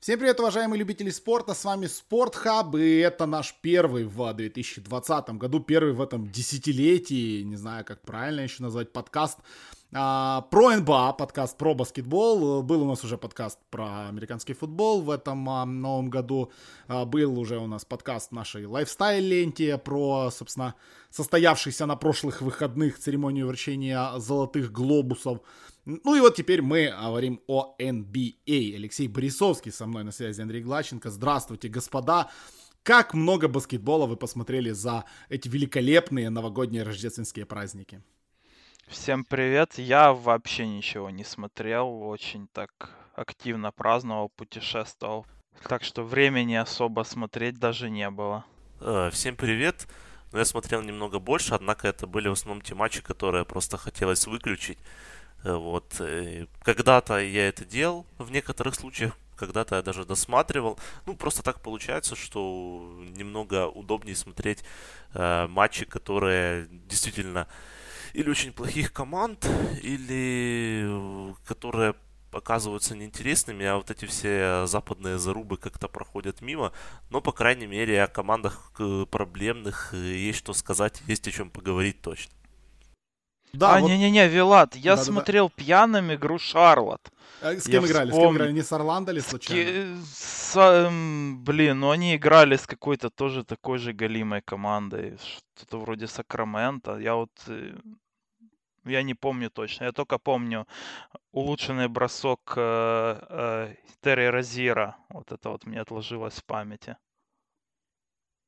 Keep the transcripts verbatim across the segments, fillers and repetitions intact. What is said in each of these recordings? Всем привет, уважаемые любители спорта, с вами SportHub, и это наш первый в две тысячи двадцатом году, первый в этом десятилетии, не знаю, как правильно еще назвать, подкаст а, про эн бэ а, подкаст про баскетбол. Был у нас уже подкаст про американский футбол в этом а, новом году, а, был уже у нас подкаст в нашей лайфстайл-ленте про, собственно, состоявшийся на прошлых выходных церемонию вручения золотых глобусов. Ну и вот теперь мы говорим о эн би эй. Алексей Борисовский со мной на связи, Андрей Глащенко. Здравствуйте, господа. Как много баскетбола вы посмотрели за эти великолепные новогодние рождественские праздники? Всем привет. Я вообще ничего не смотрел. Очень так активно праздновал, путешествовал. Так что времени особо смотреть даже не было. Всем привет. Я смотрел немного больше, однако это были в основном те матчи, которые просто хотелось выключить. Вот. Когда-то я это делал, в некоторых случаях, когда-то я даже досматривал. Ну, просто так получается, что немного удобнее смотреть э, матчи, которые действительно или очень плохих команд, или которые оказываются неинтересными, а вот эти все западные зарубы как-то проходят мимо. Но, по крайней мере, о командах проблемных есть что сказать, есть о чем поговорить точно. Да, а, вот... не-не-не, Вилат, я да, смотрел да, да. пьяным игру Шарлотт. А с кем я играли? Вспомню. С кем играли? Не с Орландо ли случайно? С... Эм, блин, ну они играли с какой-то тоже такой же голимой командой. Что-то вроде Сакраменто. Я вот... Я не помню точно. Я только помню улучшенный бросок э, э, Терри Розира. Вот это вот мне отложилось в памяти.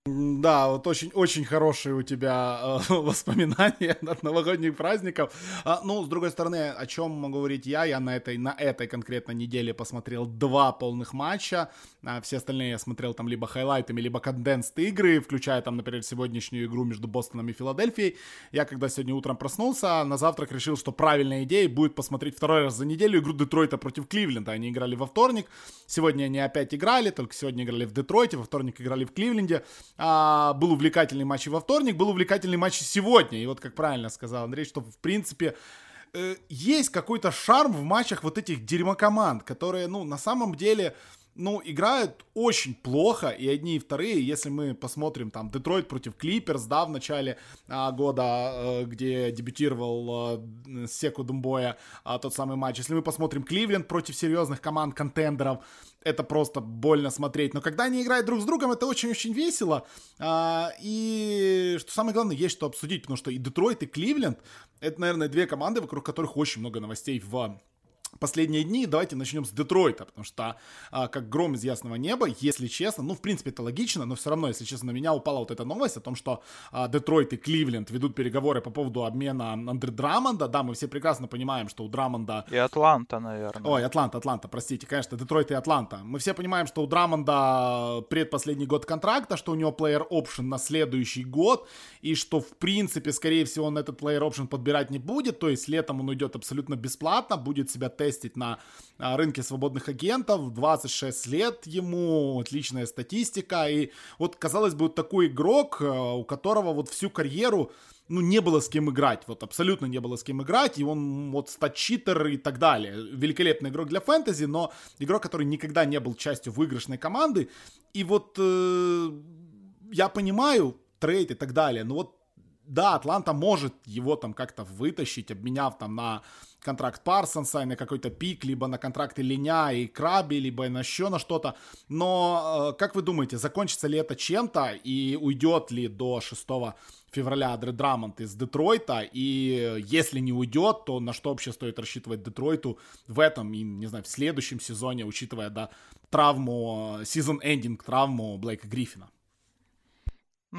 Да, вот очень, очень хорошие у тебя э, воспоминания от новогодних праздников. А, ну, с другой стороны, о чем могу говорить я? Я на этой, на этой конкретно неделе посмотрел два полных матча. А все остальные я смотрел там либо хайлайтами, либо конденсд игры, включая там, например, сегодняшнюю игру между Бостоном и Филадельфией. Я, когда сегодня утром проснулся, на завтрак решил, что правильная идея будет посмотреть второй раз за неделю игру Детройта против Кливленда. Они играли во вторник. Сегодня они опять играли, только сегодня играли в Детройте, во вторник играли в Кливленде. А, был увлекательный матч и во вторник, был увлекательный матч и сегодня. И вот как правильно сказал Андрей, что в принципе э, есть какой-то шарм в матчах вот этих дерьмокоманд, которые, ну, на самом деле, ну, играют очень плохо и одни, и вторые. Если мы посмотрим там Детройт против Клипперс, да, в начале а, года, а, где дебютировал а, Секу Думбуя, а, тот самый матч. Если мы посмотрим Кливленд против серьезных команд, контендеров, это просто больно смотреть. Но когда они играют друг с другом, это очень-очень весело. А, и что самое главное, есть что обсудить, потому что и Детройт, и Кливленд, это, наверное, две команды, вокруг которых очень много новостей в последние дни. Давайте начнем с Детройта, потому что а, как гром из ясного неба, если честно, ну, в принципе, это логично, но все равно, если честно, на меня упала вот эта новость о том, что а, Детройт и Кливленд ведут переговоры по поводу обмена Андре Драммонда. Да, мы все прекрасно понимаем, что у Драммонда... И Атланта, наверное. Ой, Атланта, Атланта, простите, конечно, Детройт и Атланта. Мы все понимаем, что у Драммонда предпоследний год контракта, что у него player option на следующий год, и что, в принципе, скорее всего, он этот player option подбирать не будет, то есть летом он уйдет абсолютно бесплатно, будет себя тестить на рынке свободных агентов, двадцать шесть лет ему, отличная статистика, и вот, казалось бы, вот такой игрок, у которого вот всю карьеру, ну, не было с кем играть, вот абсолютно не было с кем играть, и он вот стат-читер и так далее, великолепный игрок для фэнтези, но игрок, который никогда не был частью выигрышной команды, и вот э, я понимаю трейд и так далее, но вот да, Атланта может его там как-то вытащить, обменяв там на контракт Парсонса и на какой-то пик, либо на контракты Линя и Краби, либо на еще на что-то. Но как вы думаете, закончится ли это чем-то и уйдет ли до шестого февраля Андре Драммонд из Детройта? И если не уйдет, то на что вообще стоит рассчитывать Детройту в этом и, не знаю, в следующем сезоне, учитывая, да, травму, сезон-эндинг, травму Блейка Гриффина?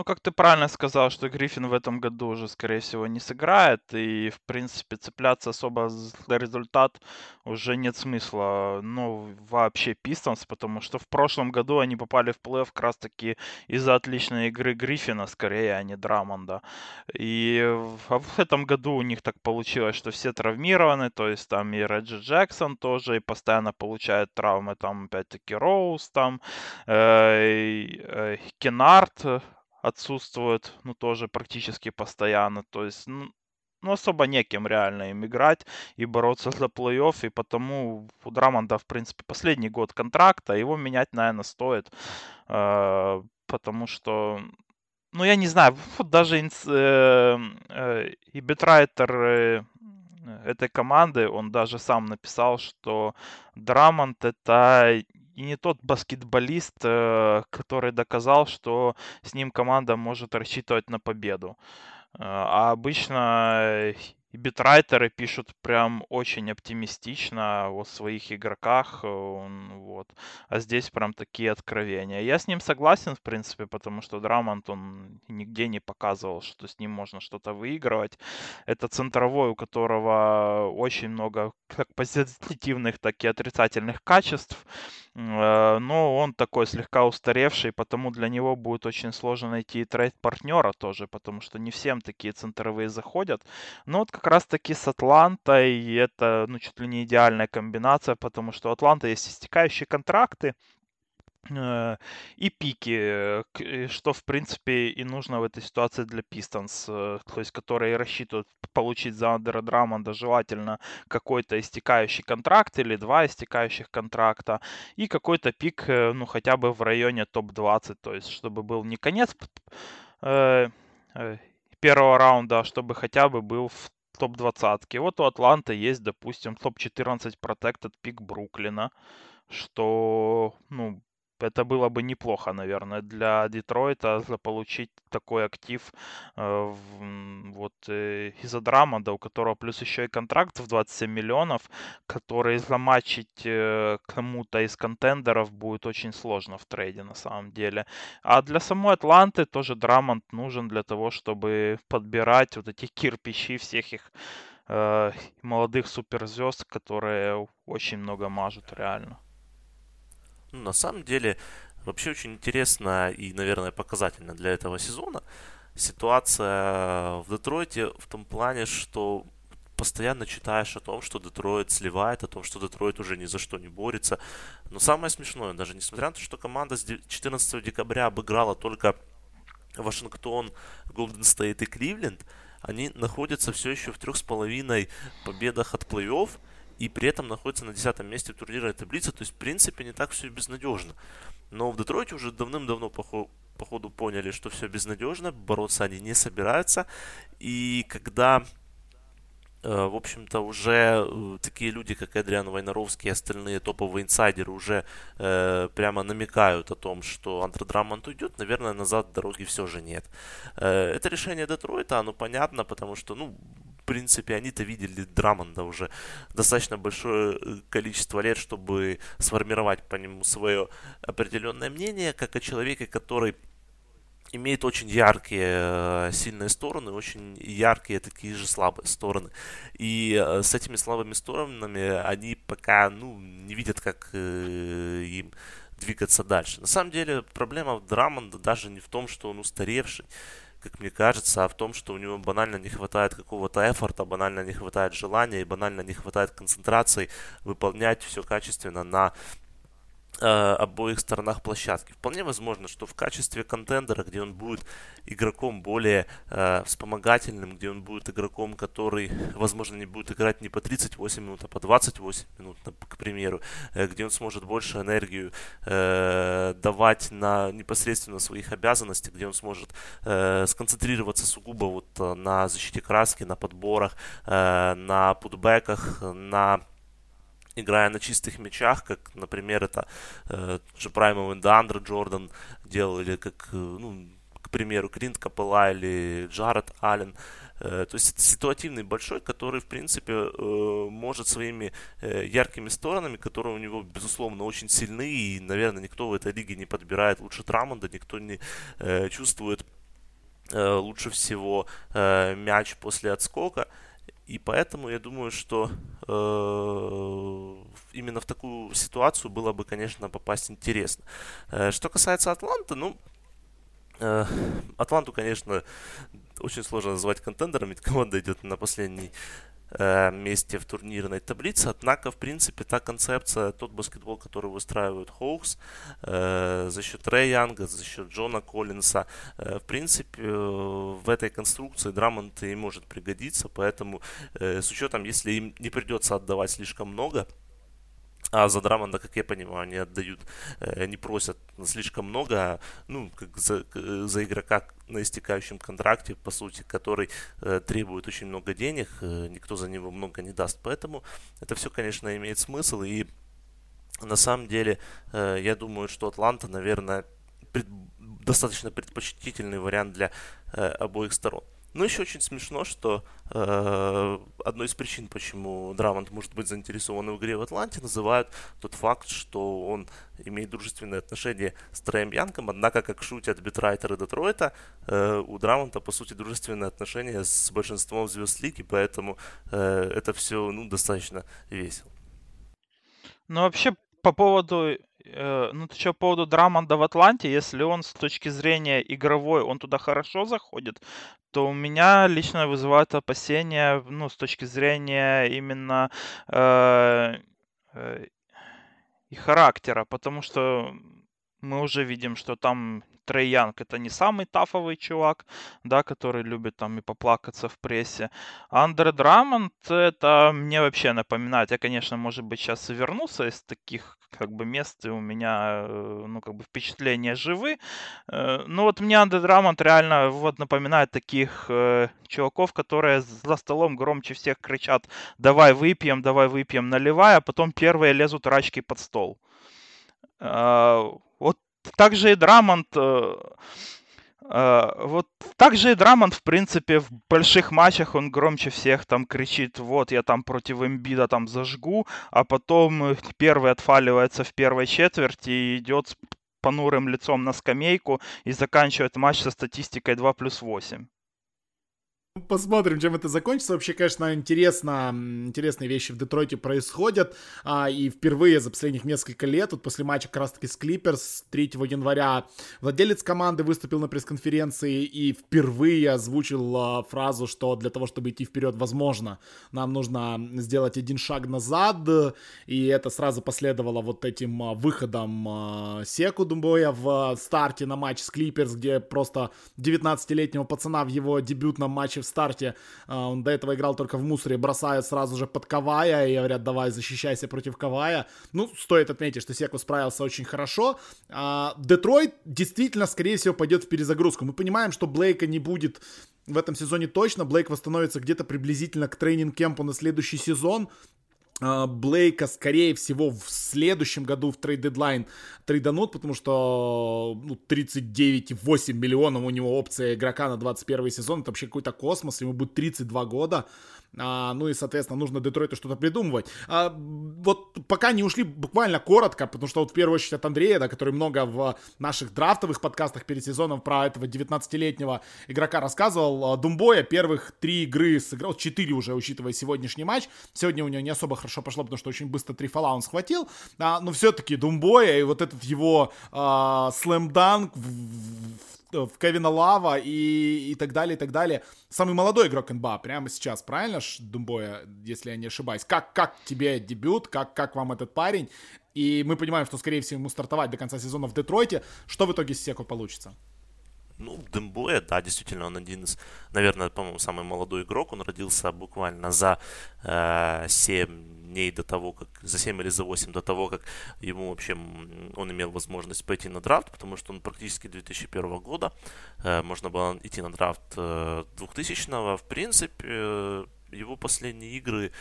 Ну, как ты правильно сказал, что Гриффин в этом году уже, скорее всего, не сыграет. И, в принципе, цепляться особо за результат уже нет смысла. Ну, вообще, Пистонс, потому что в прошлом году они попали в плей-офф как раз-таки из-за отличной игры Гриффина, скорее, а не Драммонда. И в этом году у них так получилось, что все травмированы. То есть там и Реджи Джексон тоже, и постоянно получает травмы. Там, опять-таки, Роуз, там, Кеннард отсутствует, ну, тоже практически постоянно, то есть, ну, ну, особо неким реально им играть и бороться за плей-офф, и потому у Драммонда, в принципе, последний год контракта, его менять, наверное, стоит, э, потому что, ну, я не знаю, вот даже инс, э, э, и битрайтер э, этой команды, он даже сам написал, что Драммонд — это... И не тот баскетболист, который доказал, что с ним команда может рассчитывать на победу. А обычно битрайтеры пишут прям очень оптимистично о своих игроках. Вот. А здесь прям такие откровения. Я с ним согласен, в принципе, потому что Драммонд, он нигде не показывал, что с ним можно что-то выигрывать. Это центровой, у которого очень много как позитивных, так и отрицательных качеств. Но он такой слегка устаревший, потому для него будет очень сложно найти трейд-партнера тоже, потому что не всем такие центровые заходят. Но вот как раз-таки с Атлантой это, ну, чуть ли не идеальная комбинация, потому что у Атланты есть истекающие контракты и пики, что, в принципе, и нужно в этой ситуации для Пистонс, то есть которые рассчитывают получить за Андре Драммонда желательно какой-то истекающий контракт или два истекающих контракта и какой-то пик, ну, хотя бы в районе топ двадцать, то есть чтобы был не конец э, э, первого раунда, а чтобы хотя бы был в топ двадцать. Вот у Атланты есть, допустим, топ четырнадцать Protected пик Бруклина, что, ну, это было бы неплохо, наверное, для Детройта заполучить такой актив э, вот э, из-за Драммонда, у которого плюс еще и контракт в двадцать семь миллионов, который замачить э, кому-то из контендеров будет очень сложно в трейде на самом деле. А для самой Атланты тоже Драммонд нужен для того, чтобы подбирать вот эти кирпичи всех их э, молодых суперзвезд, которые очень много мажут реально. Ну, на самом деле, вообще очень интересно и, наверное, показательно для этого сезона ситуация в Детройте в том плане, что постоянно читаешь о том, что Детройт сливает, о том, что Детройт уже ни за что не борется. Но самое смешное, даже несмотря на то, что команда с четырнадцатого декабря обыграла только Вашингтон, Голден Стейт и Кливленд, они находятся все еще в трех с половиной победах от плей-офф. И при этом находится на десятом месте в турнирной таблице. То есть, в принципе, не так все и безнадежно. Но в Детройте уже давным-давно, походу, поняли, что все безнадежно. Бороться они не собираются. И когда, в общем-то, уже такие люди, как Эдриан Войнаровский и остальные топовые инсайдеры уже прямо намекают о том, что Андре Драммонд уйдет, наверное, назад дороги все же нет. Это решение Детройта, оно понятно, потому что, ну... В принципе, они-то видели Драммонда уже достаточно большое количество лет, чтобы сформировать по нему свое определенное мнение, как о человеке, который имеет очень яркие сильные стороны, очень яркие такие же слабые стороны. И с этими слабыми сторонами они пока, ну, не видят, как им двигаться дальше. На самом деле, проблема Драммонда даже не в том, что он устаревший, как мне кажется, а в том, что у него банально не хватает какого-то эфорта, банально не хватает желания и банально не хватает концентрации выполнять все качественно на э, обоих сторонах площадки. Вполне возможно, что в качестве контендера, где он будет игроком более э, вспомогательным, где он будет игроком, который, возможно, не будет играть не по тридцать восемь минут, а по двадцать восемь минут, к примеру, э, где он сможет больше энергию э, давать на непосредственно своих обязанностей, где он сможет э, сконцентрироваться сугубо вот на защите краски, на подборах, э, на путбэках, на... играя на чистых мячах, как, например, это э, же Праймов и Андре Джордан делал, или как, э, ну, к примеру, Клинт Капела или Джаред Аллен. Э, то есть это ситуативный большой, который, в принципе, э, может своими э, яркими сторонами, которые у него, безусловно, очень сильны, и, наверное, никто в этой лиге не подбирает лучше Драммонда, никто не э, чувствует э, лучше всего э, мяч после отскока. И поэтому я думаю, что э, именно в такую ситуацию было бы, конечно, попасть интересно. Э, что касается Атланты, ну, э, Атланту, конечно, очень сложно назвать контендером, ведь команда идет на последний э, месте в турнирной таблице. Однако, в принципе, та концепция, тот баскетбол, который выстраивают Хоукс э, за счет Рэя Янга, за счет Джона Коллинса, э, в принципе, э, в этой конструкции Драммонд и может пригодиться. Поэтому, э, с учетом, если им не придется отдавать слишком много, а за Драммонда, как я понимаю, они отдают, э, не просят слишком много, ну, как за, за игрока на истекающем контракте, по сути, который э, требует очень много денег, э, никто за него много не даст. Поэтому это все, конечно, имеет смысл. И на самом деле, э, я думаю, что Атланта, наверное, пред, достаточно предпочтительный вариант для э, обоих сторон. Но еще очень смешно, что э, одной из причин, почему Драммонд может быть заинтересован в игре в Атланте, называют тот факт, что он имеет дружественные отношения с Трэем Янком. Однако, как шутят битрайтеры Детройта, э, у Драммонда, по сути, дружественные отношения с большинством звезд лиги, поэтому э, это все, ну, достаточно весело. Ну, вообще, по поводу... Ну, ты что, по поводу Драммонда в Атланте, если он с точки зрения игровой, он туда хорошо заходит, то у меня лично вызывает опасения, ну, с точки зрения именно э, э, и характера, потому что мы уже видим, что там Трей Янг — это не самый тафовый чувак, да, который любит там и поплакаться в прессе. Андре Драммонд — это мне вообще напоминает. Я, конечно, может быть, сейчас и вернуться из таких, как бы, мест, и у меня, ну, как бы, впечатления живы. Но вот мне Андре Драммонд реально вот напоминает таких чуваков, которые за столом громче всех кричат: «Давай выпьем, давай выпьем», наливая, а потом первые лезут рачки под стол. Вот также и Драммонд, э, э, вот также и Драммонд, в принципе, в больших матчах он громче всех там кричит: вот я там против Эмбида там зажгу, а потом первый отфаливается в первой четверти и идет с понурым лицом на скамейку и заканчивает матч со статистикой два плюс восемь. Посмотрим, чем это закончится. Вообще, конечно, интересно, интересные вещи в Детройте происходят. А, и впервые за последних несколько лет, вот после матча как раз-таки с Клипперс третьего января, владелец команды выступил на пресс-конференции и впервые озвучил а, фразу, что для того, чтобы идти вперед, возможно, нам нужно сделать один шаг назад. И это сразу последовало вот этим а, выходом а, Секу Думбуя в а, старте на матч с Клипперс, где просто девятнадцатилетнего пацана в его дебютном матче в старте, он до этого играл только в мусоре, бросают сразу же под Кавая и говорят: давай, защищайся против Кавая. Ну, стоит отметить, что Секу справился очень хорошо. Детройт действительно, скорее всего, пойдет в перезагрузку. Мы понимаем, что Блейка не будет в этом сезоне точно. Блейк восстановится где-то приблизительно к тренинг-кемпу на следующий сезон. Блейка, скорее всего, в следующем году в трейд-дедлайн трейданут, потому что, ну, тридцать девять целых восемь десятых миллиона у него опция игрока на двадцать первый сезон. Это вообще какой-то космос, ему будет тридцать два года. А, ну и, соответственно, нужно Детройту что-то придумывать. А, вот пока не ушли буквально коротко, потому что вот в первую очередь от Андрея, да, который много в наших драфтовых подкастах перед сезоном про этого девятнадцатилетнего игрока рассказывал. Думбоя первых три игры сыграл, четыре уже, учитывая сегодняшний матч. Сегодня у него не особо хорошо пошло, потому что очень быстро три фола он схватил. А, но все-таки Думбоя и вот этот его а, слэм-данк в, в в Кевина Лава и, и так далее, и так далее. Самый молодой игрок эн бэ а прямо сейчас, правильно, Думбоя, если я не ошибаюсь? Как, как тебе дебют, как, как вам этот парень? И мы понимаем, что, скорее всего, ему стартовать до конца сезона в Детройте. Что в итоге с Секу получится? Ну, Думбуя, да, действительно, он один из, наверное, по-моему, самый молодой игрок. Он родился буквально за э, семь дней до того, как, за семь или за восемь до того, как ему вообще, он имел возможность пойти на драфт, потому что он практически две тысячи первого года. Э, можно было идти на драфт э, двухтысячного. В принципе, э, его последние игры,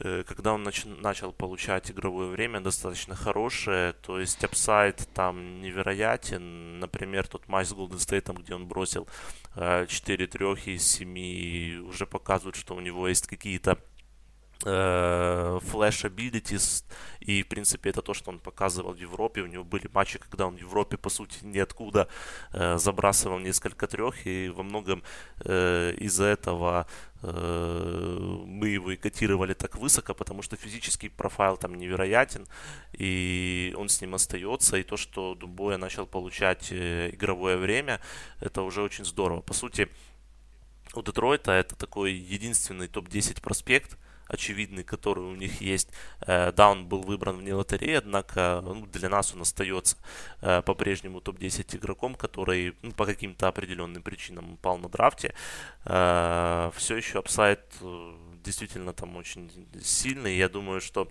э, когда он нач- начал получать игровое время, достаточно хорошее, то есть апсайд там невероятен. Например, тот матч с Golden State, где он бросил э, четыре трёхи из семи, уже показывает, что у него есть какие-то флэш абилитис, и в принципе это то, что он показывал в Европе. У него были матчи, когда он в Европе по сути ниоткуда э, забрасывал несколько трех, и во многом э, из-за этого э, мы его и котировали так высоко, потому что физический профайл там невероятен, и он с ним остается, и то, что Думбуя начал получать э, игровое время, это уже очень здорово. По сути, у Детройта это такой единственный топ десять проспект очевидный, который у них есть. Да, он был выбран вне лотереи, однако ну, для нас он остается по-прежнему топ десять игроком, который ну, по каким-то определенным причинам упал на драфте. Все еще апсайд действительно там очень сильный. Я думаю, что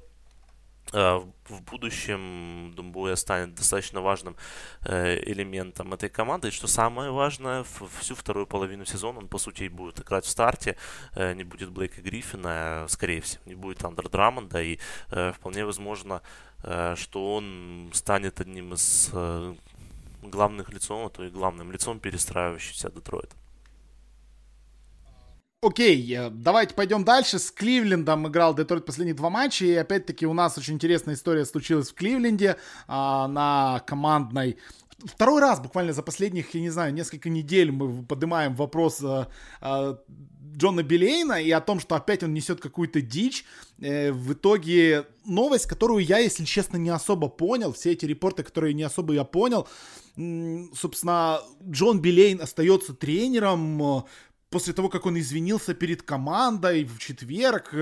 в будущем Думбуя станет достаточно важным элементом этой команды. И что самое важное, всю вторую половину сезона он, по сути, и будет играть в старте. Не будет Блейка Гриффина, скорее всего, не будет Андре Драммонда. И вполне возможно, что он станет одним из главных лицом, а то и главным лицом перестраивающегося Детройта. Окей, okay, давайте пойдем дальше. С Кливлендом играл Детройт последние два матча. И опять-таки у нас очень интересная история случилась в Кливленде а, на командной. Второй раз буквально за последних, я не знаю, несколько недель мы поднимаем вопрос а, а, Джона Билейна и о том, что опять он несет какую-то дичь. Э, в итоге новость, которую я, если честно, не особо понял. Все эти репорты, которые не особо я понял. М- собственно, Джон Билейн остается тренером после того, как он извинился перед командой в четверг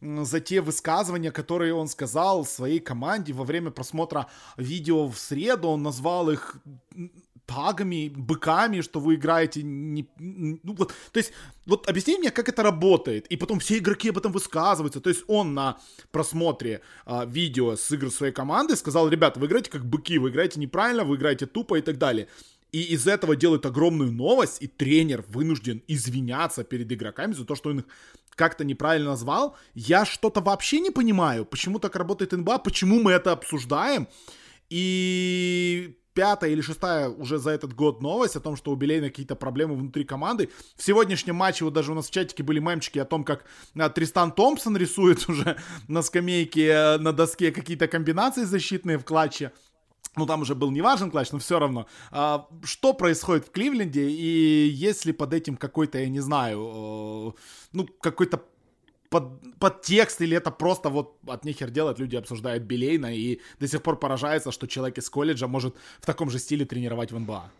за те высказывания, которые он сказал своей команде во время просмотра видео в среду. Он назвал их тагами, быками, что вы играете... Не... Ну, вот. То есть, вот объясни мне, как это работает. И потом все игроки об этом высказываются. То есть, он на просмотре а, видео с игр своей команды сказал: ребята, вы играете как быки, вы играете неправильно, вы играете тупо и так далее. И из этого делают огромную новость, и тренер вынужден извиняться перед игроками за то, что он их как-то неправильно назвал. Я что-то вообще не понимаю, почему так работает эн бэ а, почему мы это обсуждаем. И пятая или шестая уже за этот год новость о том, что у Билейна какие-то проблемы внутри команды. В сегодняшнем матче, вот даже у нас в чатике были мемчики о том, как Тристан Томпсон рисует уже на скамейке, на доске какие-то комбинации защитные в клатче. Ну, там уже был не важен клатч, но все равно. А, что происходит в Кливленде? И есть ли под этим какой-то, я не знаю, э, ну, какой-то под, подтекст? Или это просто вот от нехер делать? Люди обсуждают Билейна и до сих пор поражаются, что человек из колледжа может в таком же стиле тренировать в эн бэ а.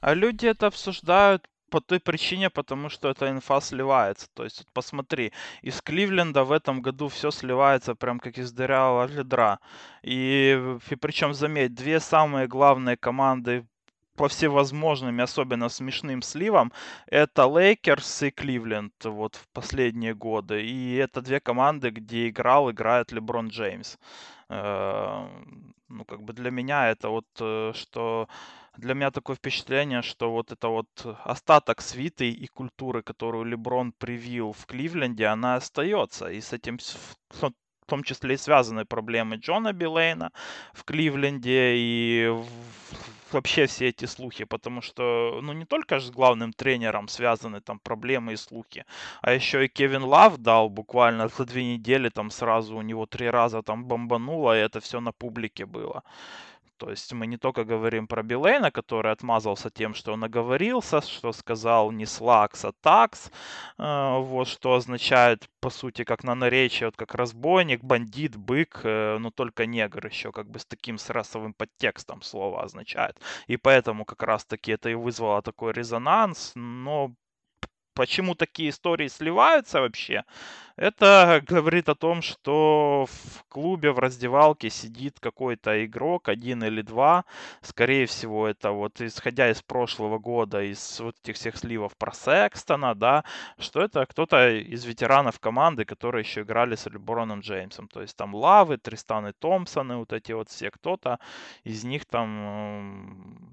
А люди это обсуждают по той причине, потому что эта инфа сливается. То есть, посмотри, из Кливленда в этом году все сливается прям как из дырявого ведра. И, и причем, заметь, две самые главные команды по всевозможным, особенно смешным сливам, это Лейкерс и Кливленд вот в последние годы. И это две команды, где играл, играет Леброн Джеймс. Ну, как бы для меня это вот, что... Для меня такое впечатление, что вот это вот остаток свиты и культуры, которую Леброн привил в Кливленде, она остается. И с этим в том числе и связаны проблемы Джона Билейна в Кливленде и вообще все эти слухи. Потому что, ну, не только с главным тренером связаны там проблемы и слухи, а еще и Кевин Лав дал буквально за две недели, там сразу у него три раза там бомбануло, и это все на публике было. То есть мы не только говорим про Билейна, который отмазался тем, что он оговорился, что сказал не слакс, а такс, вот, что означает, по сути, как на наречии, вот как разбойник, бандит, бык, но только негр еще как бы с таким с расовым подтекстом слово означает. И поэтому как раз-таки это и вызвало такой резонанс, но... Почему такие истории сливаются вообще? Это говорит о том, что в клубе, в раздевалке сидит какой-то игрок, один или два. Скорее всего, это вот исходя из прошлого года, из вот этих всех сливов про Секстона, да, что это кто-то из ветеранов команды, которые еще играли с Леброном Джеймсом. То есть там Лавы, Тристаны Томпсоны, вот эти вот все, кто-то из них там...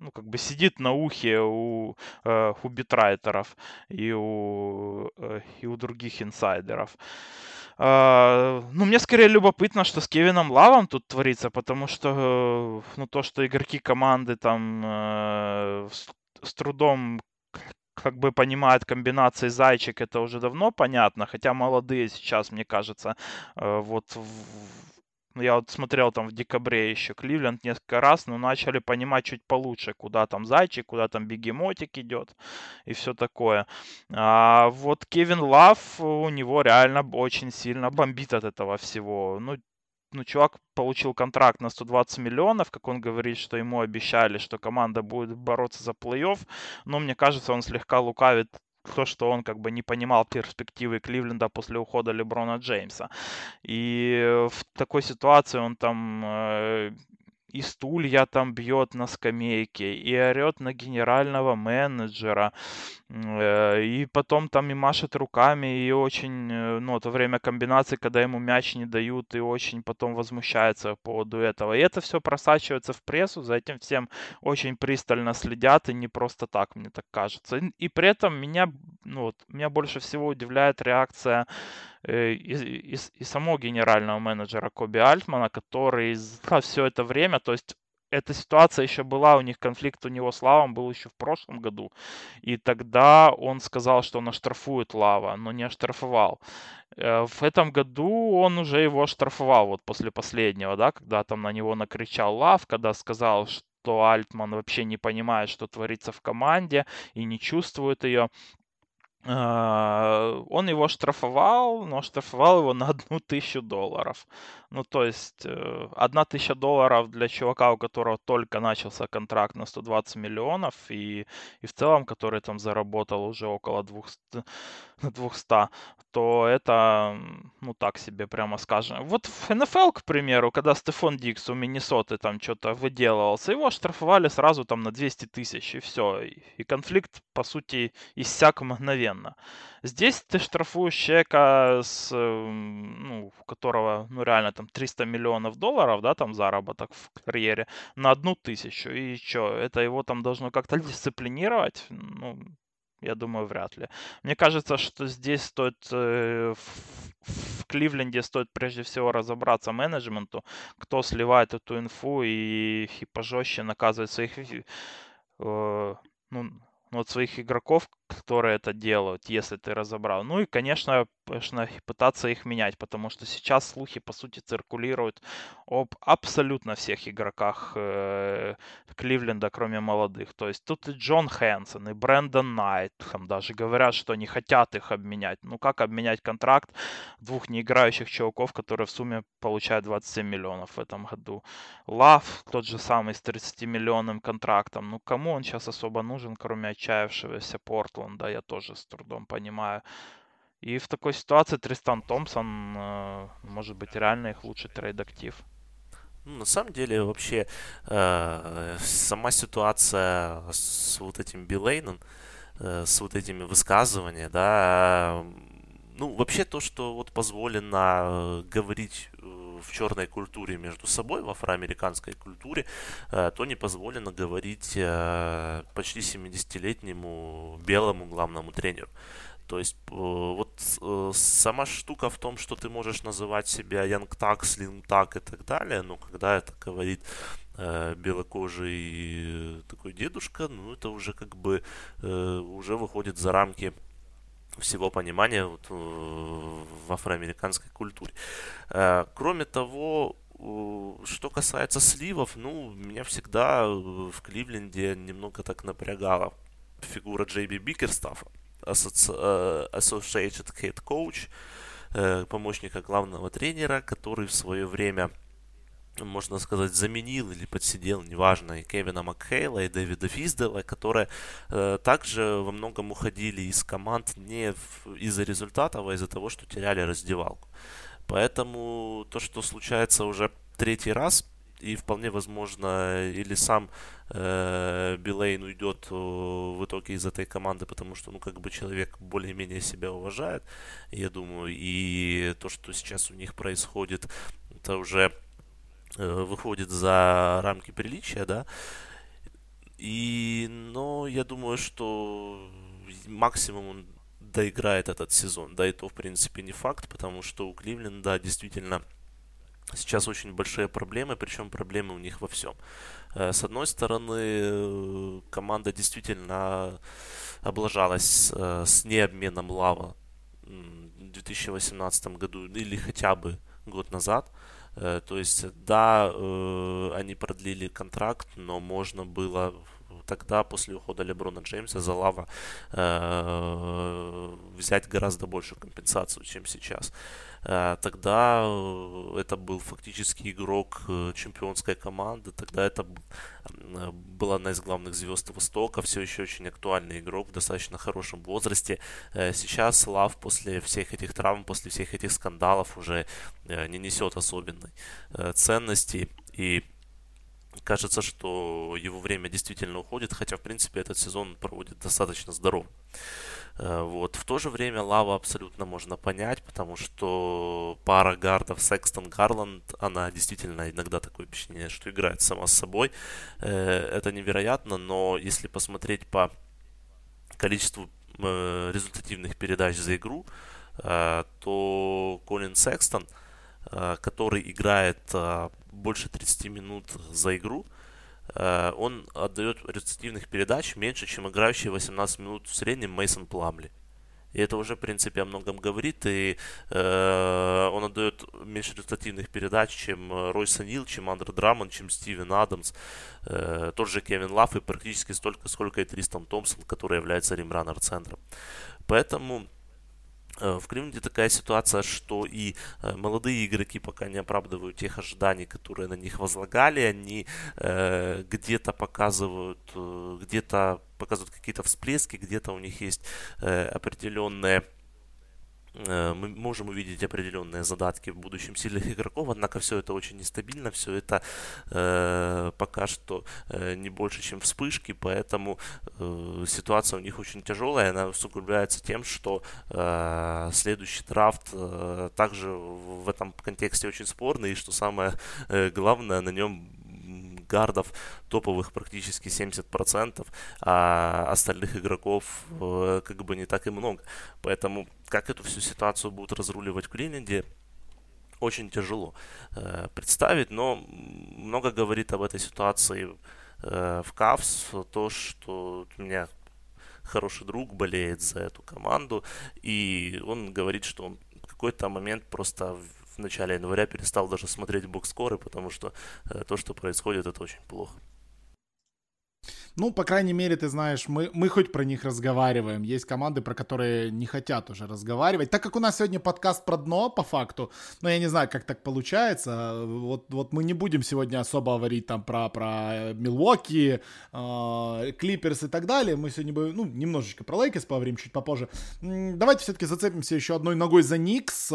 Ну, как бы сидит на ухе у, э, у битрайтеров и у, э, и у других инсайдеров. Э, ну, мне скорее любопытно, что с Кевином Лавом тут творится, потому что, э, ну, то, что игроки команды там э, с, с трудом... как бы понимает комбинации зайчик, это уже давно понятно, хотя молодые сейчас, мне кажется, вот... Я вот смотрел там в декабре еще Кливленд несколько раз, но начали понимать чуть получше, куда там зайчик, куда там бегемотик идет и все такое. А вот Кевин Лав, у него реально очень сильно бомбит от этого всего. Ну, ну, чувак получил контракт на сто двадцать миллионов, как он говорит, что ему обещали, что команда будет бороться за плей-офф. Но мне кажется, он слегка лукавит. То, что он как бы не понимал перспективы Кливленда после ухода Леброна Джеймса. И в такой ситуации он там э, и стулья там бьет на скамейке, и орет на генерального менеджера, э, и потом там и машет руками, и очень, ну, то время комбинации, когда ему мяч не дают, и очень потом возмущается по поводу этого. И это все просачивается в прессу, за этим всем очень пристально следят, и не просто так, мне так кажется. И, и при этом меня, ну, вот, меня больше всего удивляет реакция э, и, и, и самого генерального менеджера Коби Альтмана, который за все это время, то есть эта ситуация еще была, у них конфликт у него с Лавом был еще в прошлом году. И тогда он сказал, что он оштрафует Лава, но не оштрафовал. В этом году он уже его оштрафовал, вот после последнего, да, когда там на него накричал Лав, когда сказал, что Альтман вообще не понимает, что творится в команде и не чувствует ее. Он его оштрафовал, но оштрафовал его на одну тысячу долларов. Ну, то есть, одна тысяча долларов для чувака, у которого только начался контракт на сто двадцать миллионов, и, и в целом, который там заработал уже около двухсот, двухсот, то это, ну, так себе, прямо скажем. Вот в эн эф эл, к примеру, когда Стефон Дикс у Миннесоты там что-то выделывался, его оштрафовали сразу там на двести тысяч, и все. И конфликт, по сути, иссяк мгновенно. Здесь ты штрафуешь человека, с, ну, у которого, ну, реально там триста миллионов долларов, да, там заработок в карьере, на одну тысячу. И что, это его там должно как-то дисциплинировать? Ну, я думаю, вряд ли. Мне кажется, что здесь стоит, э, в Кливленде стоит прежде всего разобраться менеджменту, кто сливает эту инфу и, и пожестче наказывает своих, э, ну, от своих игроков, которые это делают, если ты разобрал. Ну и, конечно, пытаться их менять, потому что сейчас слухи, по сути, циркулируют об абсолютно всех игроках Кливленда, кроме молодых. То есть тут и Джон Хэнсон, и Брэндон Найт, там даже говорят, что не хотят их обменять. Ну как обменять контракт двух неиграющих чуваков, которые в сумме получают двадцать семь миллионов в этом году? Лав, тот же самый, с тридцатимиллионным контрактом. Ну кому он сейчас особо нужен, кроме отчаявшегося Портленда, я тоже с трудом понимаю. И в такой ситуации Тристан Томпсон, э, может быть, реально их лучший трейд-актив. Ну, на самом деле, вообще, э, сама ситуация с вот этим Билейном, э, с вот этими высказываниями, да, ну, вообще то, что вот позволено говорить в черной культуре между собой, в афроамериканской культуре, то не позволено говорить почти семидесятилетнему белому главному тренеру. То есть вот сама штука в том, что ты можешь называть себя янгтак, слимтак и так далее, но когда это говорит белокожий такой дедушка, ну это уже как бы уже выходит за рамки всего понимания вот, в афроамериканской культуре. Кроме того, что касается сливов, ну, меня всегда в Кливленде немного так напрягала фигура Джей Би Бикерстаффа, Associated Head Coach, помощника главного тренера, который в свое время, можно сказать, заменил или подсидел, неважно, и Кевина Макхейла, и Дэвида Физдела, которые э, также во многом уходили из команд не в, из-за результатов, а из-за того, что теряли раздевалку. Поэтому то, что случается уже третий раз, и вполне возможно, или сам э, Билейн уйдет в итоге из этой команды, потому что, ну, как бы человек более-менее себя уважает, я думаю, и то, что сейчас у них происходит, это уже выходит за рамки приличия, да, и, но я думаю, что максимум он доиграет этот сезон, да, и то, в принципе, не факт, потому что у Кливленда действительно сейчас очень большие проблемы, причем проблемы у них во всем. С одной стороны, команда действительно облажалась э, с необменом Лава в две тысячи восемнадцатом году или хотя бы год назад. Э, то есть, да, э, они продлили контракт, но можно было тогда, после ухода Леброна Джеймса, за Лава э, взять гораздо большую компенсацию, чем сейчас. Э, тогда это был фактически игрок чемпионской команды. Тогда это была одна из главных звезд Востока. Все еще очень актуальный игрок в достаточно хорошем возрасте. Э, сейчас Лав после всех этих травм, после всех этих скандалов уже э, не несет особенной э, ценности. И кажется, что его время действительно уходит, хотя, в принципе, этот сезон проводит достаточно здорово. Вот. В то же время Лава абсолютно можно понять, потому что пара гардов Секстон-Гарланд, она действительно иногда такое впечатление, что играет сама с собой. Это невероятно, но если посмотреть по количеству результативных передач за игру, то Колин Секстон, который играет больше тридцати минут за игру, он отдает результативных передач меньше, чем играющий восемнадцать минут в среднем Мейсон Пламли. И это уже, в принципе, о многом говорит. И э, он отдает меньше результативных передач, чем Ройс Нил, чем Андре Драммонд, чем Стивен Адамс, э, тот же Кевин Лав и практически столько, сколько и Тристан Томпсон, который является римраннер-центром. Поэтому в Кливленде такая ситуация, что и молодые игроки пока не оправдывают тех ожиданий, которые на них возлагали. Они э, где-то показывают, где-то показывают какие-то всплески, где-то у них есть э, определенные... Мы можем увидеть определенные задатки в будущем сильных игроков, однако все это очень нестабильно, все это э, пока что э, не больше, чем вспышки, поэтому э, ситуация у них очень тяжелая, она усугубляется тем, что э, следующий драфт э, также в этом контексте очень спорный, и что самое э, главное, на нем гардов топовых практически семьдесят процентов, а остальных игроков э, как бы не так и много. Поэтому как эту всю ситуацию будут разруливать в Кливленде, очень тяжело э, представить, но много говорит об этой ситуации э, в Кавс то, что у меня хороший друг болеет за эту команду, и он говорит, что он в какой-то момент просто в начале января перестал даже смотреть бокс-скоры, потому что э, то, что происходит, это очень плохо. Ну, по крайней мере, ты знаешь, мы, мы хоть про них разговариваем. Есть команды, про которые не хотят уже разговаривать. Так как у нас сегодня подкаст про дно, по факту, но я не знаю, как так получается. Вот, вот мы не будем сегодня особо говорить там про, про Милуоки, э, Клипперс и так далее. Мы сегодня будем, ну, немножечко про Лейкерс поговорим чуть попозже. Давайте все-таки зацепимся еще одной ногой за Никс, э,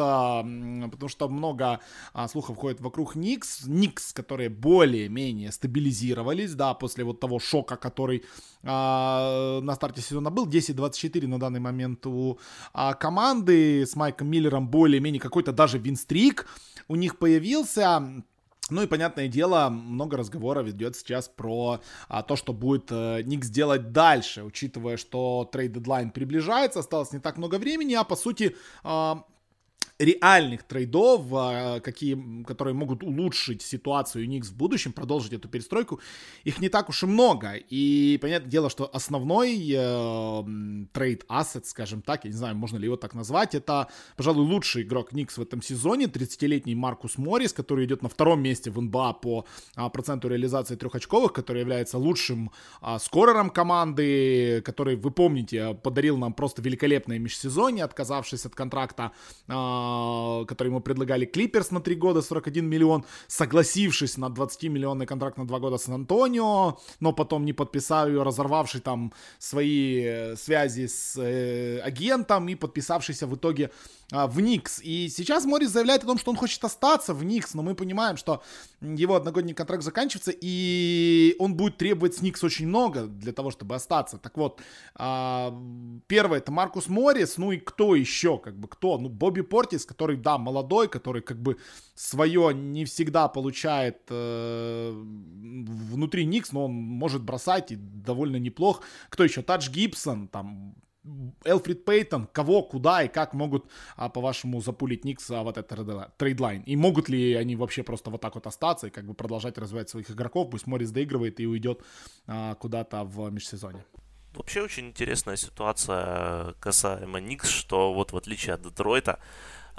потому что много э, слухов ходит вокруг Никс. Никс, которые более-менее стабилизировались, да, после вот того шока, который а, на старте сезона был. десять двадцать четыре на данный момент у а, команды. С Майком Миллером более-менее какой-то даже винстрик у них появился. Ну и, понятное дело, много разговоров ведет сейчас про а, то, что будет а, Никс делать дальше, учитывая, что трейд-дедлайн приближается, осталось не так много времени, а по сути... А, реальных трейдов, какие, которые могут улучшить ситуацию Никс в будущем, продолжить эту перестройку, их не так уж и много. И понятное дело, что основной трейд-ассет, э, скажем так, я не знаю, можно ли его так назвать, это, пожалуй, лучший игрок Никс в этом сезоне, тридцатилетний Маркус Моррис, который идет на втором месте в эн би эй по а, проценту реализации трехочковых, который является лучшим а, скорером команды, который, вы помните, подарил нам просто великолепное межсезонье, отказавшись от контракта, а, который ему предлагали Клипперс на три года, сорок один миллион, согласившись на двадцатимиллионный контракт на два года с Сан-Антонио, но потом не подписав ее, разорвавший там свои связи с э, агентом и подписавшийся в итоге э, в Никс. И сейчас Моррис заявляет о том, что он хочет остаться в Никс, но мы понимаем, что его одногодний контракт заканчивается, и он будет требовать с Никс очень много для того, чтобы остаться. Так вот, э, первое, это Маркус Моррис, ну и кто еще, как бы кто? Ну, Бобби Портер, который, да, молодой, который как бы свое не всегда получает э, внутри Никс, но он может бросать и довольно неплох. Кто еще? Тадж Гибсон, там, Элфрид Пейтон, кого, куда и как могут, а, по-вашему, запулить Никс а, вот этот трейдлайн? И могут ли они вообще просто вот так вот остаться и как бы продолжать развивать своих игроков? Пусть Моррис доигрывает и уйдет а, куда-то в межсезонье. вообще очень интересная ситуация касаемо Никс, что вот в отличие от Детройта,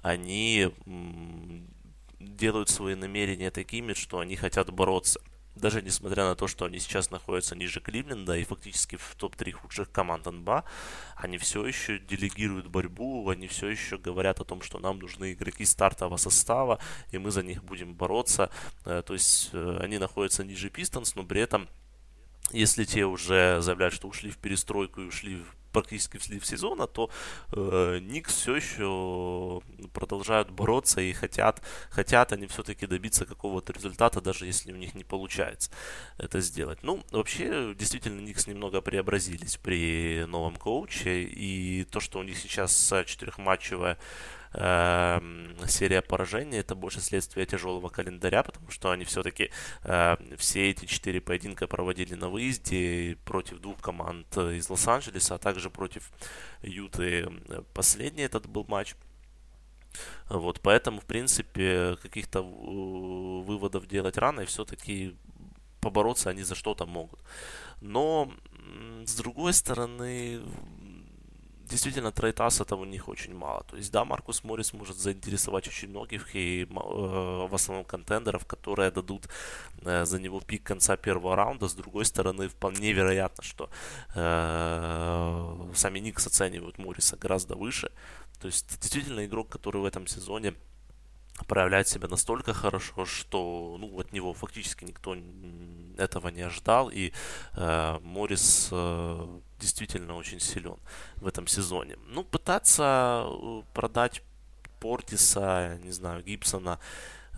они делают свои намерения такими, что они хотят бороться. Даже несмотря на то, что они сейчас находятся ниже Кливленда и фактически в топ-три худших команд эн бэ а, они все еще делегируют борьбу, они все еще говорят о том, что нам нужны игроки стартового состава, и мы за них будем бороться. То есть они находятся ниже Пистонс, но при этом, если те уже заявляют, что ушли в перестройку и ушли практически в слив сезона, то э, Никс все еще продолжают бороться и хотят, хотят они все-таки добиться какого-то результата, даже если у них не получается это сделать. Ну, вообще, действительно, Никс немного преобразились при новом коуче, и то, что у них сейчас четырехматчевая Э, серия поражений — это больше следствие тяжелого календаря, потому что они все-таки э, все эти четыре поединка проводили на выезде против двух команд из Лос-Анджелеса, а также против Юты. Последний этот был матч. Вот, поэтому, в принципе, каких-то выводов делать рано, и все-таки побороться они за что-то могут. Но, с другой стороны, действительно, трейд-ассетов у них очень мало. То есть, да, Маркус Моррис может заинтересовать очень многих, и э, в основном контендеров, которые дадут э, за него пик конца первого раунда. С другой стороны, вполне вероятно, что э, сами Никс оценивают Морриса гораздо выше. То есть, действительно, игрок, который в этом сезоне проявляет себя настолько хорошо, что, ну, от него фактически никто этого не ожидал, и э, Моррис э, действительно очень силен в этом сезоне. Ну, пытаться продать Портиса, не знаю, Гибсона,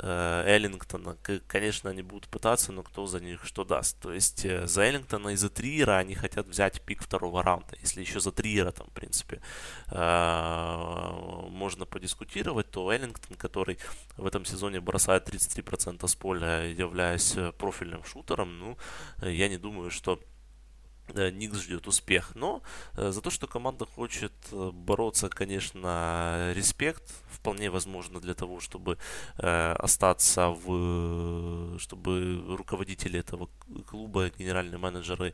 Эллингтона, конечно, они будут пытаться, но кто за них что даст. То есть за Эллингтона и за Триера они хотят взять пик второго раунда. Если еще за Триера там, в принципе, можно подискутировать, то Эллингтон, который в этом сезоне бросает тридцать три процента с поля, являясь профильным шутером, ну, я не думаю, что Никс ждет успех. Но за то, что команда хочет бороться, конечно, респект. Вполне возможно, для того, чтобы э, остаться в... чтобы руководители этого клуба, генеральные менеджеры,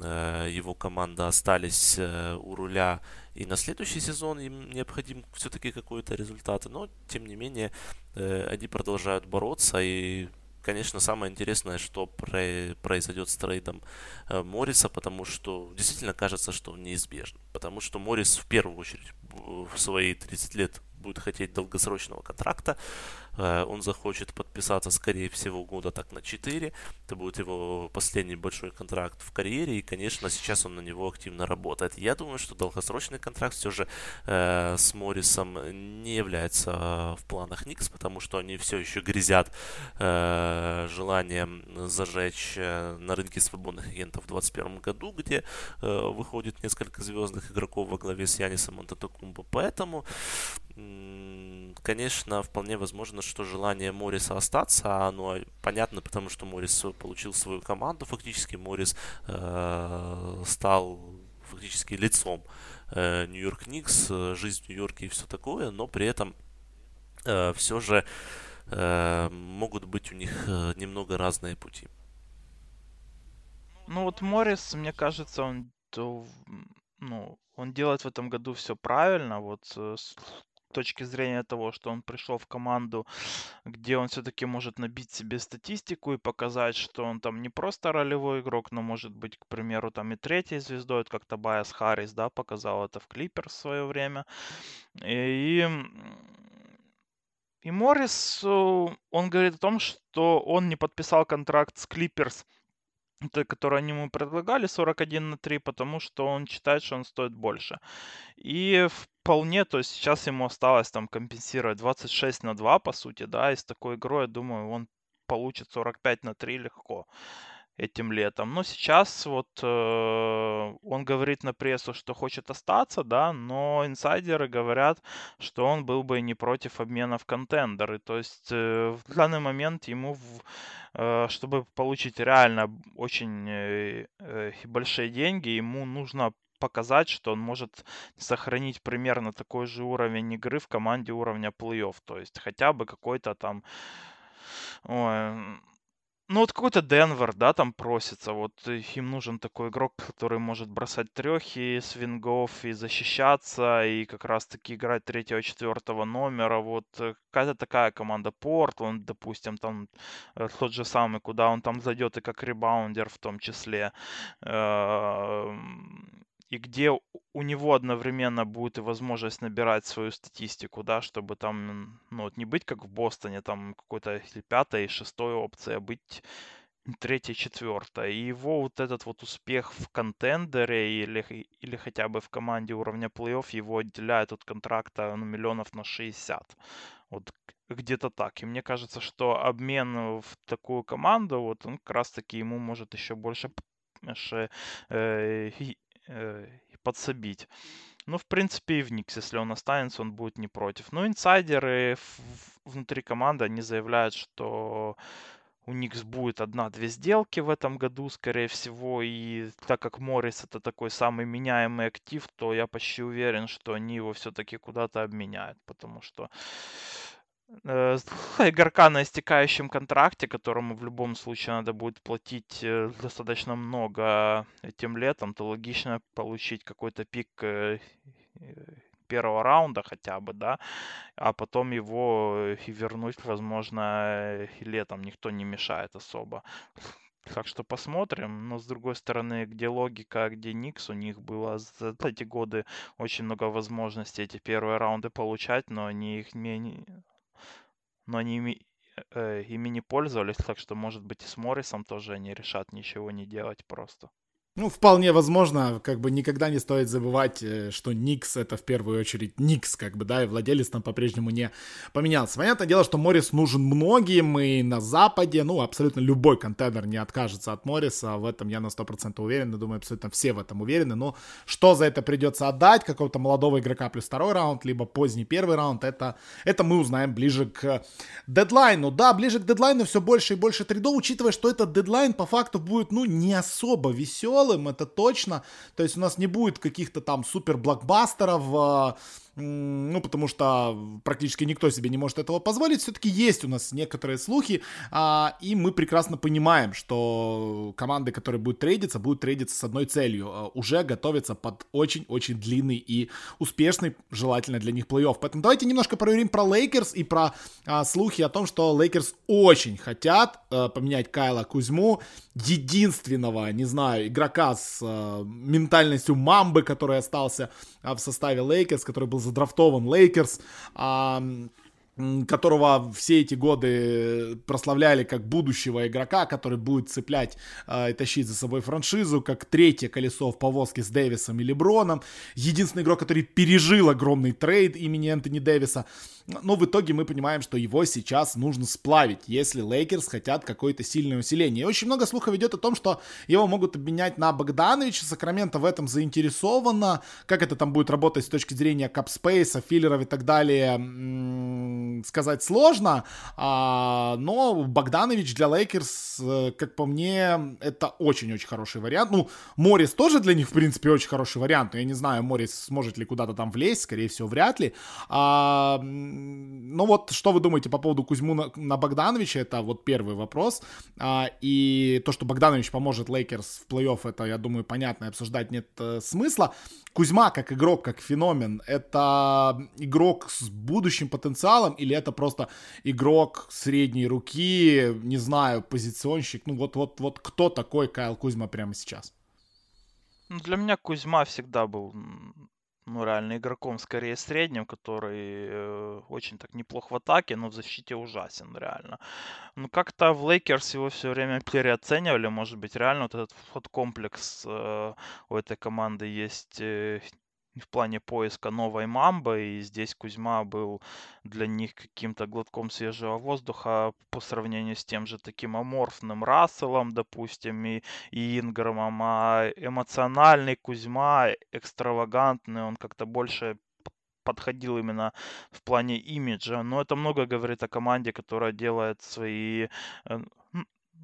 э, его команда остались э, у руля и на следующий сезон. Им необходим все-таки какой-то результат. Но, тем не менее, э, они продолжают бороться. И, конечно, самое интересное, что произойдет с трейдом Морриса, потому что действительно кажется, что он неизбежен. Потому что Моррис в первую очередь в свои тридцать лет будет хотеть долгосрочного контракта. Он захочет подписаться, скорее всего, года так на четыре. Это будет его последний большой контракт в карьере, и, конечно, сейчас он на него активно работает. Я думаю, что долгосрочный контракт все же э, с Моррисом не является в планах Никс, потому что они все еще грязят э, желанием зажечь на рынке свободных агентов в двадцать первом году, где э, выходит несколько звездных игроков во главе с Янисом Антетокумбо. Поэтому, конечно, вполне возможно, что желание Морриса остаться, оно понятно, потому что Моррис получил свою команду, фактически Моррис э, стал фактически лицом э, Нью-Йорк Никс, жизнь в Нью-Йорке и все такое, но при этом э, все же э, могут быть у них немного разные пути. Ну вот Моррис, мне кажется, он, ну, он делает в этом году все правильно, вот с точки зрения того, что он пришел в команду, где он все-таки может набить себе статистику и показать, что он там не просто ролевой игрок, но может быть, к примеру, там и третьей звездой, как Тобайас Харрис, да, показал это в Клипперс в свое время. И, и Моррис, он говорит о том, что он не подписал контракт с Клипперс, который они ему предлагали, сорок один на три, потому что он считает, что он стоит больше. И вполне, то есть сейчас ему осталось там компенсировать двадцать шесть на два, по сути, да, и с такой игрой, я думаю, он получит сорок пять на три легко этим летом. Но сейчас вот э, он говорит на прессу, что хочет остаться, да, но инсайдеры говорят, что он был бы не против обмена в контендеры. То есть э, в данный момент ему, в, э, чтобы получить реально очень э, э, большие деньги, ему нужно показать, что он может сохранить примерно такой же уровень игры в команде уровня плей-офф. То есть хотя бы какой-то там... Ой, Ну, вот какой-то Денвер, да, там просится. Вот им нужен такой игрок, который может бросать трехи, свингов и защищаться, и как раз-таки играть третьего, четвертого номера. Вот какая-то такая команда Портланд, допустим, там тот же самый, куда он там зайдет и как ребаундер в том числе. И где у него одновременно будет и возможность набирать свою статистику, да, чтобы там, ну, вот не быть как в Бостоне, там какой-то пятой и шестой опции, а быть третьей, четвертой. И его вот этот вот успех в контендере или, или хотя бы в команде уровня плей-офф его отделяет от контракта, ну, миллионов на шестьдесят. Вот где-то так. И мне кажется, что обмен в такую команду, вот он как раз-таки ему может еще больше... и подсобить. Ну, в принципе, и в Никс, если он останется, он будет не против. Но инсайдеры внутри команды, они заявляют, что у Никс будет одна-две сделки в этом году, скорее всего. И так как Моррис — это такой самый меняемый актив, то я почти уверен, что они его все-таки куда-то обменяют. Потому что игрока на истекающем контракте, которому в любом случае надо будет платить достаточно много этим летом, то логично получить какой-то пик первого раунда хотя бы, да, а потом его и вернуть, возможно, и летом никто не мешает особо. Так что посмотрим. Но, с другой стороны, где логика, где Никс, у них было за эти годы очень много возможностей эти первые раунды получать, но они их не... но они ими, э, ими не пользовались, так что, может быть, и с Моррисом тоже они решат ничего не делать просто. Ну, вполне возможно, как бы никогда не стоит забывать, что Никс — это в первую очередь Никс, как бы, да, и владелец там по-прежнему не поменялся. Понятное дело, что Моррис нужен многим, и на Западе, ну, абсолютно любой контендер не откажется от Морриса, в этом я на сто процентов уверен, и думаю, абсолютно все в этом уверены, но что за это придется отдать, какого-то молодого игрока плюс второй раунд, либо поздний первый раунд, это, это мы узнаем ближе к дедлайну. Да, ближе к дедлайну все больше и больше трейдов, учитывая, что этот дедлайн по факту будет, ну, не особо веселый, это точно, то есть у нас не будет каких-то там супер-блокбастеров, ну, потому что практически никто себе не может этого позволить. Все-таки есть у нас некоторые слухи, и мы прекрасно понимаем, что команды, которые будут трейдиться, будут трейдиться с одной целью — уже готовятся под очень-очень длинный и успешный, желательно для них, плей-офф. Поэтому давайте немножко проверим про Лейкерс и про слухи о том, что Лейкерс очень хотят поменять Кайла Кузьму, единственного, не знаю, игрока с ментальностью мамбы, который остался в составе Лейкерс, который был задрафтован Лейкерс, которого все эти годы прославляли как будущего игрока, который будет цеплять э, и тащить за собой франшизу, как третье колесо в повозке с Дэвисом и Леброном. Единственный игрок, который пережил огромный трейд имени Энтони Дэвиса. Но в итоге мы понимаем, что его сейчас нужно сплавить, если Лейкерс хотят какое-то сильное усиление. И очень много слухов идет о том, что его могут обменять на Богдановича. Сакраменто в этом заинтересовано. Как это там будет работать с точки зрения капспейса, филлеров и так далее, м-м, сказать сложно. А, но Богданович для Лейкерс, как по мне, это очень-очень хороший вариант. Ну, Моррис тоже для них, в принципе, очень хороший вариант. Но я не знаю, Моррис сможет ли куда-то там влезть. Скорее всего, вряд ли. А, ну вот, что вы думаете по поводу Кузьму на, на Богдановича? Это вот первый вопрос. А, и то, что Богданович поможет Лейкерс в плей-офф, это, я думаю, понятно, и обсуждать нет э, смысла. Кузьма как игрок, как феномен, это игрок с будущим потенциалом или это просто игрок средней руки, не знаю, позиционщик? Ну вот, вот, вот кто такой Кайл Кузьма прямо сейчас? Для меня Кузьма всегда был... ну, реально игроком скорее средним, который э, очень так неплох в атаке, но в защите ужасен, реально. Ну, как-то в Лейкерс его все время переоценивали, может быть, реально вот этот вот комплекс э, у этой команды есть э, в плане поиска новой мамбы, и здесь Кузьма был для них каким-то глотком свежего воздуха по сравнению с тем же таким аморфным Расселом, допустим, и, и Инграмом, а эмоциональный Кузьма, экстравагантный, он как-то больше подходил именно в плане имиджа, но это много говорит о команде, которая делает свои...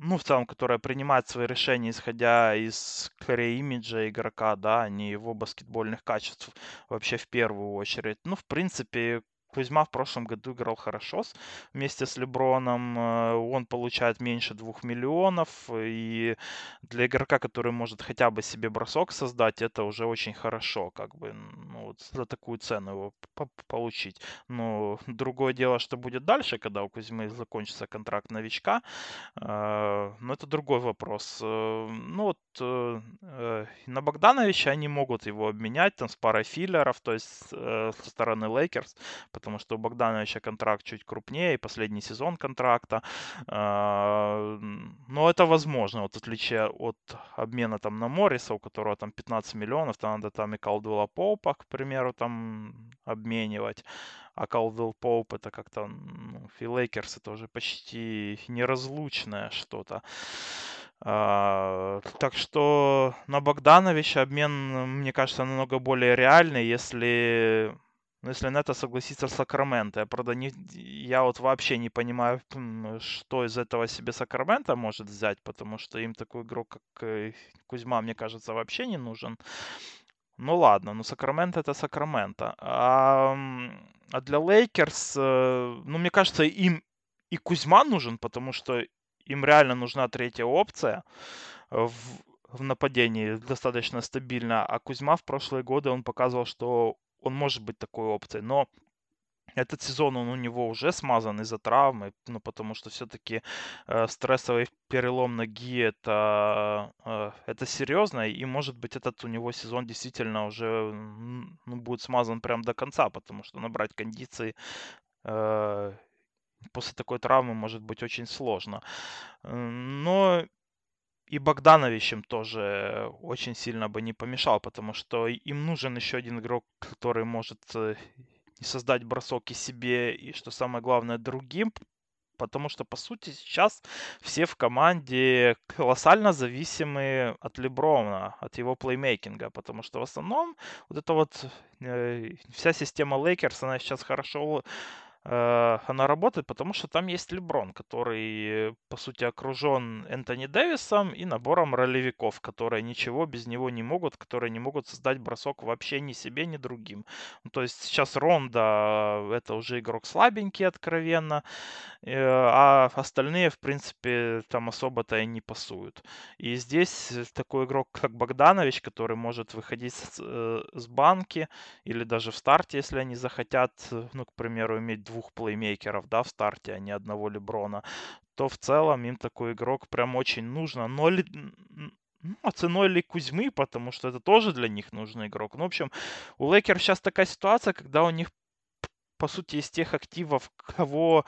ну, в целом, которая принимает свои решения, исходя из скорее имиджа игрока, да, а не его баскетбольных качеств вообще в первую очередь. Ну, в принципе, Кузьма в прошлом году играл хорошо вместе с Леброном. Он получает меньше двух миллионов. И для игрока, который может хотя бы себе бросок создать, это уже очень хорошо. Как бы, ну, вот за такую цену его получить. Но другое дело, что будет дальше, когда у Кузьмы закончится контракт новичка. Но это другой вопрос. Ну вот на Богдановича они могут его обменять там с парой филлеров, то есть со стороны Лейкерс, потому что у Богдановича контракт чуть крупнее, и последний сезон контракта. Но это возможно, вот в отличие от обмена там на Морриса, у которого там пятнадцать миллионов, там надо там и Колдуэлла-Поупа, к примеру, там обменивать. А Колдуэлл-Поуп это как-то, ну, и Лейкерс это уже почти неразлучное что-то. Uh, так что на Богдановича обмен, мне кажется, намного более реальный, если, ну, если на это согласится Сакраменто. Я, правда, не, я вот вообще не понимаю, что из этого себе Сакраменто может взять, потому что им такой игрок, как Кузьма, мне кажется, вообще не нужен. Ну ладно, ну Сакраменто это Сакраменто. А, а для Лейкерс, ну, мне кажется, им и Кузьма нужен, потому что им реально нужна третья опция в, в нападении, достаточно стабильно. А Кузьма в прошлые годы, он показывал, что он может быть такой опцией. Но этот сезон он у него уже смазан из-за травмы, ну, потому что все-таки э, стрессовый перелом ноги это, э, это серьезно, и может быть этот у него сезон действительно уже, ну, будет смазан прям до конца, потому что набрать кондиции э, после такой травмы может быть очень сложно. Но и Богдановичем тоже очень сильно бы не помешал, потому что им нужен еще один игрок, который может создать бросок и себе, и, что самое главное, другим. Потому что, по сути, сейчас все в команде колоссально зависимы от Леброна, от его плеймейкинга. Потому что в основном вот эта вот э, вся система Лейкерс, она сейчас хорошо... она работает, потому что там есть Леброн, который, по сути, окружен Энтони Дэвисом и набором ролевиков, которые ничего без него не могут, которые не могут создать бросок вообще ни себе, ни другим. Ну, то есть сейчас Рондо — это уже игрок слабенький, откровенно, а остальные, в принципе, там особо-то и не пасуют. И здесь такой игрок, как Богданович, который может выходить с, с банки или даже в старте, если они захотят, ну, к примеру, иметь двух двух плеймейкеров, да, в старте, а не одного Леброна, то в целом им такой игрок прям очень нужно. Но ли... ну, а ценой ли Кузьмы, потому что это тоже для них нужный игрок. Ну, в общем, у Лейкерс сейчас такая ситуация, когда у них, по сути, из тех активов, кого,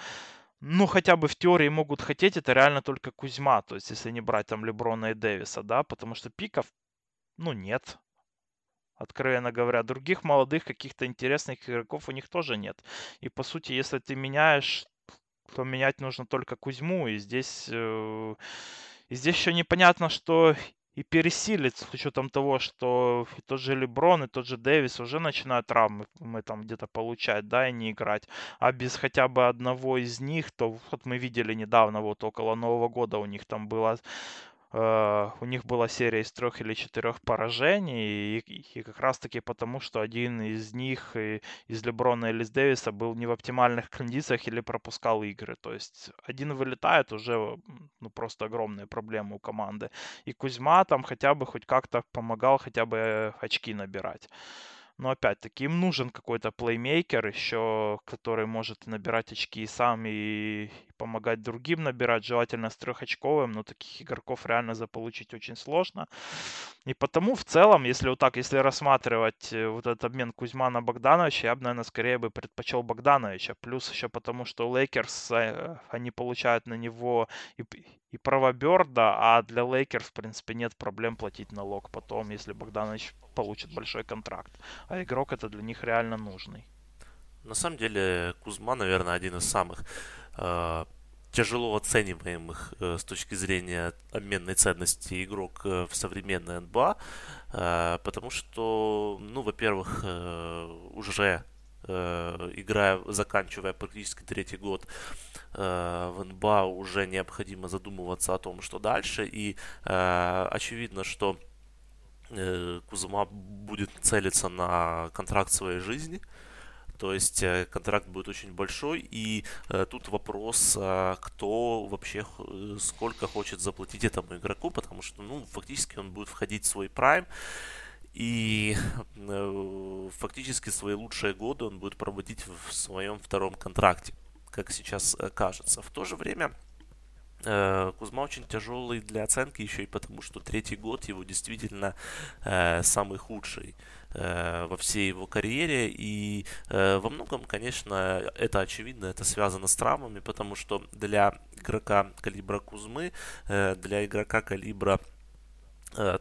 ну, хотя бы в теории могут хотеть, это реально только Кузьма, то есть если не брать там Леброна и Дэвиса, да, потому что пиков, ну, нет. Откровенно говоря, других молодых каких-то интересных игроков у них тоже нет. И, по сути, если ты меняешь, то менять нужно только Кузьму. И здесь, и здесь еще непонятно, что и пересилит, с учетом того, что и тот же Леброн, и тот же Дэвис уже начинают травмы мы там где-то получать, да, и не играть. А без хотя бы одного из них, то вот мы видели недавно, вот около Нового года у них там было... Uh, у них была серия из трех или четырех поражений, и, и, и как раз-таки потому, что один из них, и, из Леброна или из Дэвиса, был не в оптимальных кондициях или пропускал игры. То есть один вылетает, уже, ну, просто огромные проблемы у команды. И Кузьма там хотя бы хоть как-то помогал хотя бы очки набирать. Но опять-таки им нужен какой-то плеймейкер еще, который может набирать очки и сам, и помогать другим набирать, желательно с трехочковым, но таких игроков реально заполучить очень сложно. И потому в целом, если вот так, если рассматривать вот этот обмен Кузьма на Богдановича, я бы, наверное, скорее бы предпочел Богдановича. Плюс еще потому, что Лейкерс, они получают на него и, и право Бёрда, а для Лейкерс, в принципе, нет проблем платить налог потом, если Богданович получит большой контракт. А игрок это для них реально нужный. На самом деле, Кузьма, наверное, один из самых э, тяжело оцениваемых э, с точки зрения обменной ценности игрок э, в современной эн бэ а, э, потому что, ну, во-первых, э, уже э, играя, заканчивая практически третий год э, в эн бэ а, уже необходимо задумываться о том, что дальше, и э, очевидно, что э, Кузьма будет целиться на контракт своей жизни. То есть контракт будет очень большой, и тут вопрос, кто вообще сколько хочет заплатить этому игроку, потому что, ну, фактически он будет входить в свой прайм. И э, фактически свои лучшие годы он будет проводить в своем втором контракте, как сейчас кажется. В то же время э, Кузма очень тяжелый для оценки еще и потому, что третий год его действительно э, самый худший э, во всей его карьере. И э, во многом, конечно, это очевидно, это связано с травмами, потому что для игрока калибра Кузмы, э, для игрока калибра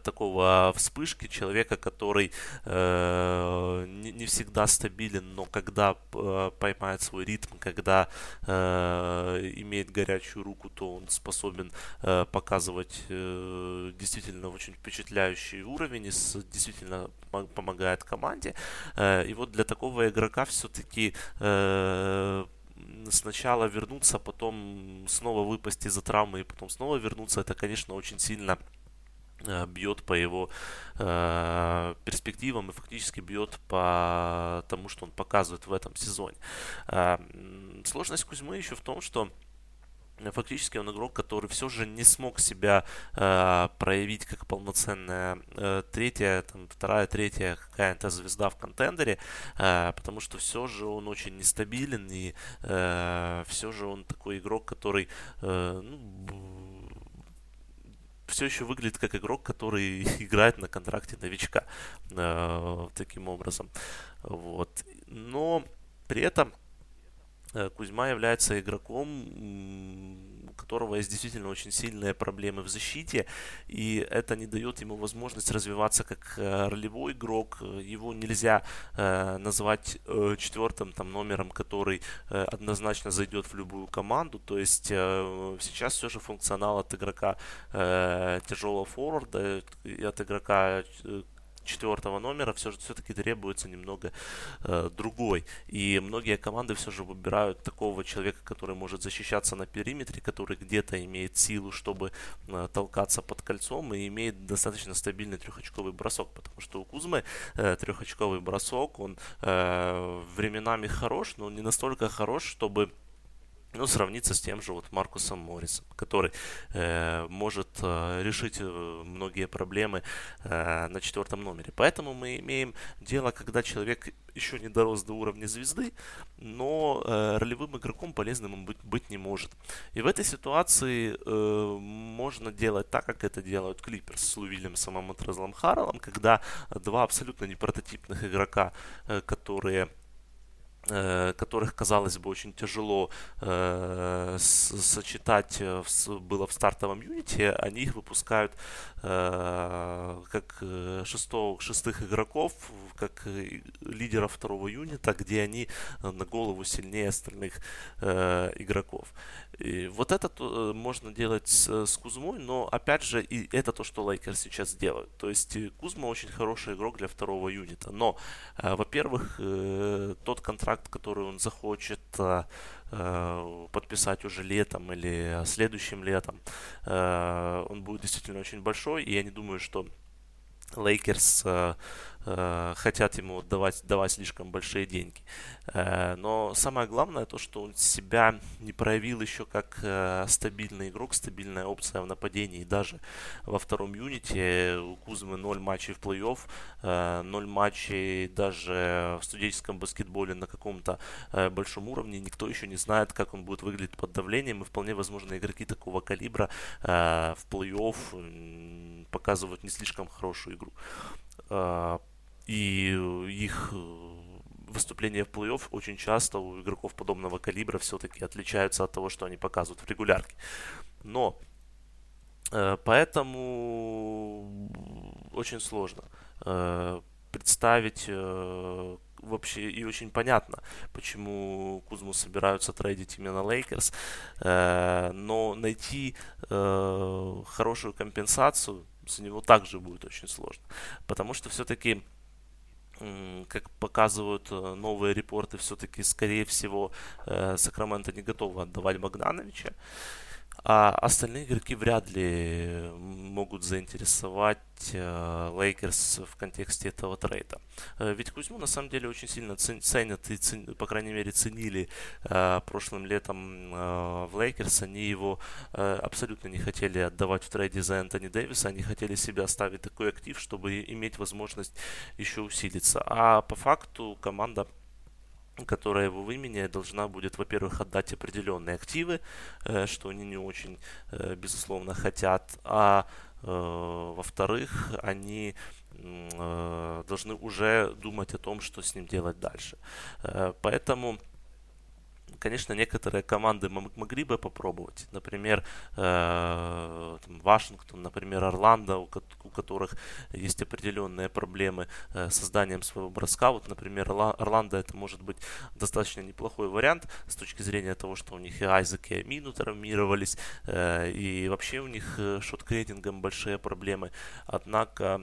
такого вспышки, человека, который э, не, не всегда стабилен, но когда э, поймает свой ритм, когда э, имеет горячую руку, то он способен э, показывать э, действительно очень впечатляющий уровень и с, действительно помогает команде. Э, и вот для такого игрока все-таки э, сначала вернуться, потом снова выпасть из-за травмы и потом снова вернуться, это, конечно, очень сильно бьет по его э, перспективам и фактически бьет по тому, что он показывает в этом сезоне. Э, сложность Кузьмы еще в том, что фактически он игрок, который все же не смог себя э, проявить как полноценная э, третья, там, вторая, третья какая-то звезда в контендере, э, потому что все же он очень нестабилен и э, все же он такой игрок, который... Э, ну, все еще выглядит как игрок, который играет на контракте новичка, э, таким образом. Вот. Но при этом э, Кузьма является игроком, у которого есть действительно очень сильные проблемы в защите, и это не дает ему возможность развиваться как э, ролевой игрок. Его нельзя э, назвать э, четвертым там, номером, который э, однозначно зайдет в любую команду. То есть э, сейчас все же функционал от игрока э, тяжелого форварда и от игрока э, четвертого номера все же все-таки требуется немного э, другой. И многие команды все же выбирают такого человека, который может защищаться на периметре, который где-то имеет силу, чтобы э, толкаться под кольцом и имеет достаточно стабильный трехочковый бросок. Потому что у Кузмы э, трехочковый бросок, он э, временами хорош, но он не настолько хорош, чтобы... Ну, сравниться с тем же вот Маркусом Моррисом, который э, может э, решить многие проблемы э, на четвертом номере. Поэтому мы имеем дело, когда человек еще не дорос до уровня звезды, но э, ролевым игроком полезным он быть, быть не может. И в этой ситуации э, можно делать так, как это делают Клипперс с Лу Вильямсом и Монтрезлом Харреллом, когда два абсолютно непрототипных игрока, э, которые... которых, казалось бы, очень тяжело э, с- сочетать в, было в стартовом юните, они их выпускают э, как шестого, шестых игроков, как лидеров второго юнита, где они на голову сильнее остальных э, игроков. И вот это то, можно делать с, с Кузмой, но опять же, и это то, что Лейкерс сейчас делают. То есть Кузма очень хороший игрок для второго юнита, но, э, во-первых, э, тот контракт, который он захочет э, подписать уже летом или следующим летом, э, он будет действительно очень большой, и я не думаю, что Лейкерс э, э, хотят ему давать, давать слишком большие деньги. Э, но самое главное то, что он себя не проявил еще как э, стабильный игрок, стабильная опция в нападении. Даже во втором юните у Кузмы ноль матчей в плей-офф, э, ноль матчей даже в студенческом баскетболе на каком-то э, большом уровне. Никто еще не знает, как он будет выглядеть под давлением. И вполне возможно, игроки такого калибра э, в плей-офф показывают не слишком хорошую игру. И их выступления в плей-офф очень часто у игроков подобного калибра все-таки отличаются от того, что они показывают в регулярке. Но поэтому очень сложно представить вообще, и очень понятно, почему Кузму собираются трейдить именно Лейкерс. Но найти хорошую компенсацию за него также будет очень сложно, потому что все-таки, как показывают новые репорты, все-таки, скорее всего, Сакраменто не готовы отдавать Богдановича. А остальные игроки вряд ли могут заинтересовать Лейкерс в контексте этого трейда. Ведь Кузьму на самом деле очень сильно ценят и, цен, по крайней мере, ценили прошлым летом в Лейкерс. Они его абсолютно не хотели отдавать в трейде за Энтони Дэвиса. Они хотели себе оставить такой актив, чтобы иметь возможность еще усилиться. А по факту команда, которая его выменяет, должна будет, во-первых, отдать определенные активы, что они не очень, безусловно, хотят, а во-вторых, они должны уже думать о том, что с ним делать дальше. Поэтому, конечно, некоторые команды могли бы попробовать. Например, Вашингтон, например, Орландо, у которых есть определенные проблемы с созданием своего броска. Вот, например, Орландо — это может быть достаточно неплохой вариант с точки зрения того, что у них и Айзек, и Амину травмировались, и вообще у них шот-крейтингом большие проблемы. Однако...